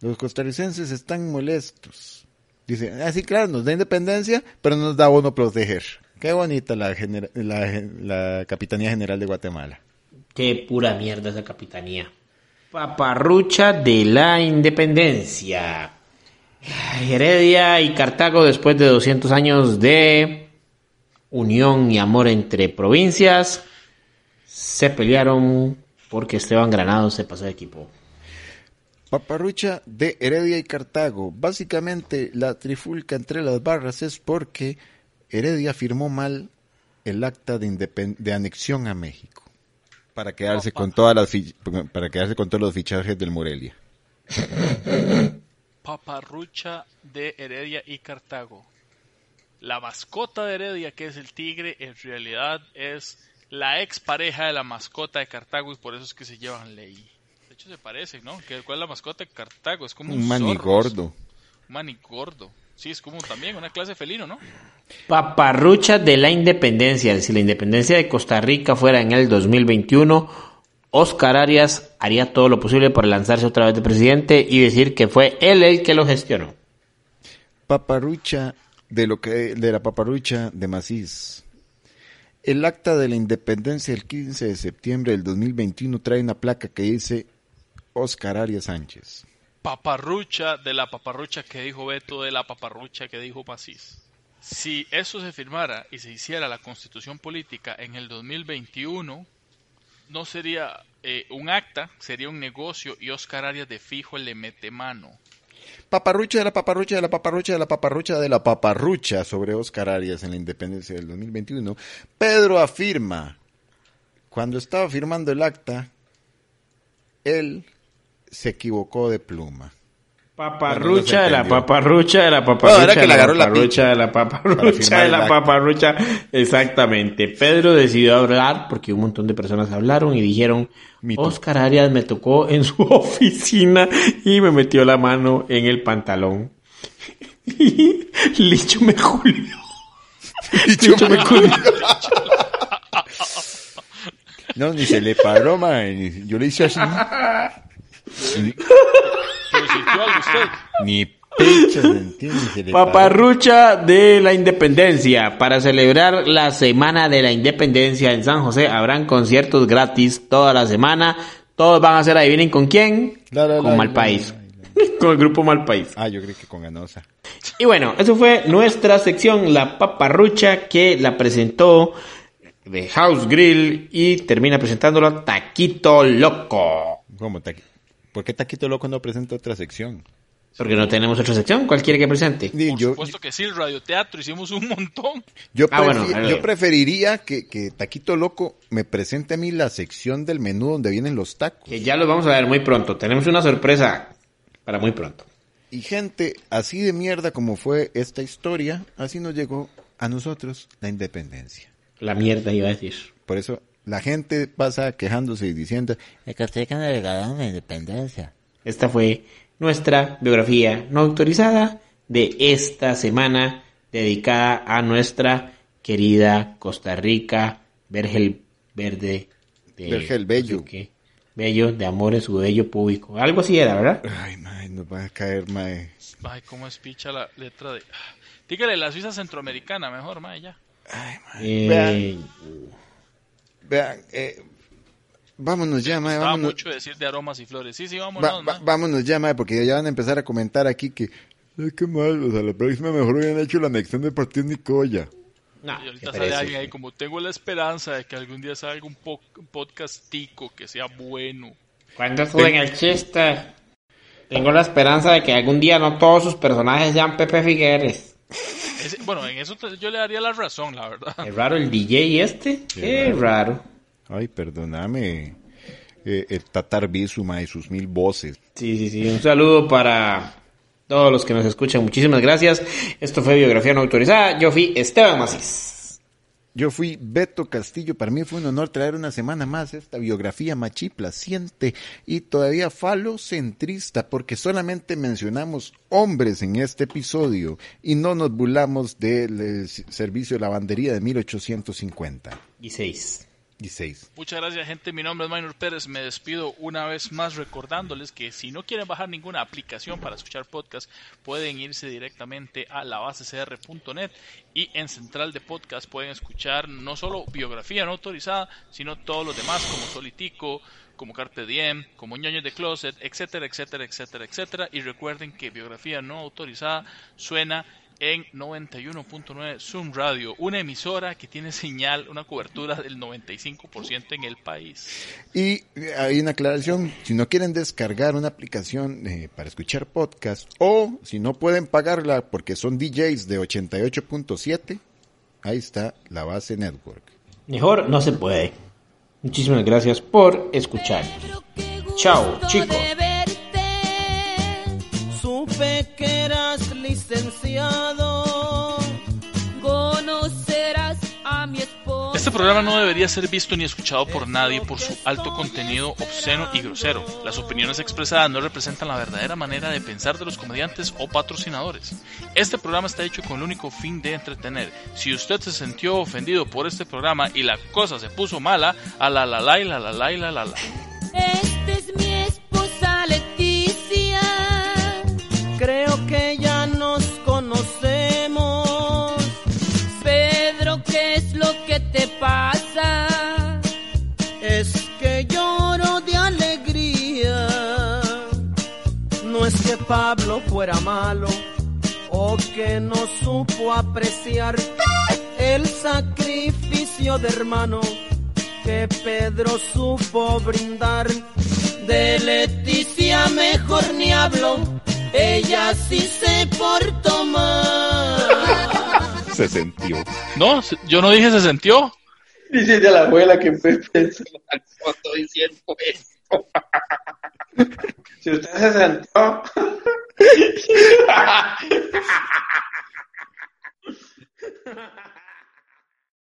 Los costarricenses están molestos. Dicen, así claro, nos da independencia, pero nos da bono proteger. Qué bonita la Capitanía General de Guatemala. Qué pura mierda esa Capitanía. Paparrucha de la Independencia. Heredia y Cartago después de 200 años de unión y amor entre provincias, se pelearon porque Esteban Granados se pasó de equipo. Paparrucha de Heredia y Cartago. Básicamente la trifulca entre las barras es porque Heredia firmó mal el acta de anexión a México para quedarse con todas las para quedarse con todos los fichajes del Morelia. Paparrucha de Heredia y Cartago. La mascota de Heredia, que es el tigre, en realidad es la expareja de la mascota de Cartago y por eso es que se llevan ley. De hecho se parecen, ¿no? ¿Cuál es la mascota de Cartago? Es como un manigordo. Un manigordo. Sí, es como también una clase felino, ¿no? Paparrucha de la independencia. Si la independencia de Costa Rica fuera en el 2021, Oscar Arias haría todo lo posible para lanzarse otra vez de presidente y decir que fue él el que lo gestionó. Paparrucha de la paparrucha de Macís. El acta de la independencia del 15 de septiembre del 2021 trae una placa que dice Oscar Arias Sánchez. Paparrucha de la paparrucha que dijo Beto, de la paparrucha que dijo Macís. Si eso se firmara y se hiciera la constitución política en el 2021, no sería un acta, sería un negocio y Oscar Arias de fijo le mete mano. Paparrucha de la paparrucha de la paparrucha de la paparrucha de la paparrucha sobre Oscar Arias en la independencia del 2021. Pedro afirma, cuando estaba firmando el acta, él se equivocó de pluma. Paparrucha de la paparrucha de la paparrucha de la paparrucha de la paparrucha. Exactamente. Pedro decidió hablar porque un montón de personas hablaron y dijeron: Oscar Arias me tocó en su oficina y me metió la mano en el pantalón. Licho me culió. Licho me culió. No, ni se le paró, man. Yo le hice así. Ni pecho se entiende. Paparrucha de la independencia. Para celebrar la semana de la independencia en San José habrán conciertos gratis toda la semana. Todos van a hacer, adivinen con quién, con Malpaís, con el grupo Malpaís. Ah, yo creo que con Ganoza. Y bueno, eso fue nuestra sección, la paparrucha, que la presentó The House Grill y termina presentándola Taquito Loco. ¿Cómo Taquito? ¿Por qué Taquito Loco no presenta otra sección? Porque no tenemos otra sección, cualquiera que presente. Por supuesto que sí, el radioteatro, hicimos un montón. Yo preferiría que Taquito Loco me presente a mí la sección del menú donde vienen los tacos. Que ya los vamos a ver muy pronto, tenemos una sorpresa para muy pronto. Y gente, así de mierda como fue esta historia, así nos llegó a nosotros la independencia. La mierda iba a decir. Por eso... La gente pasa quejándose y diciendo que Costa Rica nos regaló la independencia. Esta fue nuestra biografía no autorizada de esta semana, dedicada a nuestra querida Costa Rica, vergel verde. Vergel bello. ¿Qué? Bello, de amor en su bello público. Algo así era, ¿verdad? Ay, mae, nos va a caer, mae. Ay, cómo es picha la letra de... Dígale la Suiza centroamericana, mejor, mae, ya. Ay, mae. Vean, vámonos ya, mae. Estaba vámonos. Mucho decir de aromas y flores. Sí, vámonos. Vámonos ya, mae, porque ya van a empezar a comentar aquí que... Ay, qué mal, o sea, la próxima mejor hubieran hecho la anexión del partido Nicoya. No, y ahorita sale alguien ahí como, tengo la esperanza de que algún día salga un podcastico que sea bueno. ¿Cuándo suben el chiste? Tengo la esperanza de que algún día no todos sus personajes sean Pepe Figueres. Bueno, en eso yo le daría la razón, la verdad. Es raro el DJ este. Es raro. Ay, perdóname. El Tatar Bizuma y sus 1000 voces. Sí. Un saludo para todos los que nos escuchan. Muchísimas gracias. Esto fue Biografía No Autorizada. Yo fui Esteban Macís. Yo fui Beto Castillo. Para mí fue un honor traer una semana más esta biografía machiplaciente y todavía falocentrista, porque solamente mencionamos hombres en este episodio y no nos burlamos del servicio de lavandería de 1850. Y seis. Muchas gracias, gente. Mi nombre es Maynor Pérez. Me despido una vez más recordándoles que si no quieren bajar ninguna aplicación para escuchar podcast, pueden irse directamente a lavasecr.net y en Central de Podcast pueden escuchar no solo Biografía No Autorizada, sino todos los demás, como Solitico, como Carpe Diem, como Ñoños de Closet, etcétera, etcétera, etcétera, etcétera. Y recuerden que Biografía No Autorizada suena en 91.9 Zoom Radio, una emisora que tiene señal, una cobertura del 95% en el país. Y hay una aclaración, si no quieren descargar una aplicación para escuchar podcast, o si no pueden pagarla porque son DJs de 88.7, ahí está la Base Network. Mejor no se puede. Muchísimas gracias por escuchar. Chao, chicos. Supe que eras licenciado, conocerás a mi esposa. Este programa no debería ser visto ni escuchado por nadie por su alto contenido obsceno y grosero. Las opiniones expresadas no representan la verdadera manera de pensar de los comediantes o patrocinadores. Este programa está hecho con el único fin de entretener. Si usted se sintió ofendido por este programa y la cosa se puso mala, a la la la y la la la y la la la. Esta es mi esposa Leticia. Creo que ya nos conocemos. Pedro, ¿qué es lo que te pasa? Es que lloro de alegría. No es que Pablo fuera malo o que no supo apreciar el sacrificio de hermano que Pedro supo brindar. De Leticia mejor ni hablo, ella sí se portó mal. Se sintió. No, yo no dije se sintió. Dice de la abuela que Pepe se lo diciendo eso. Si usted se sintió.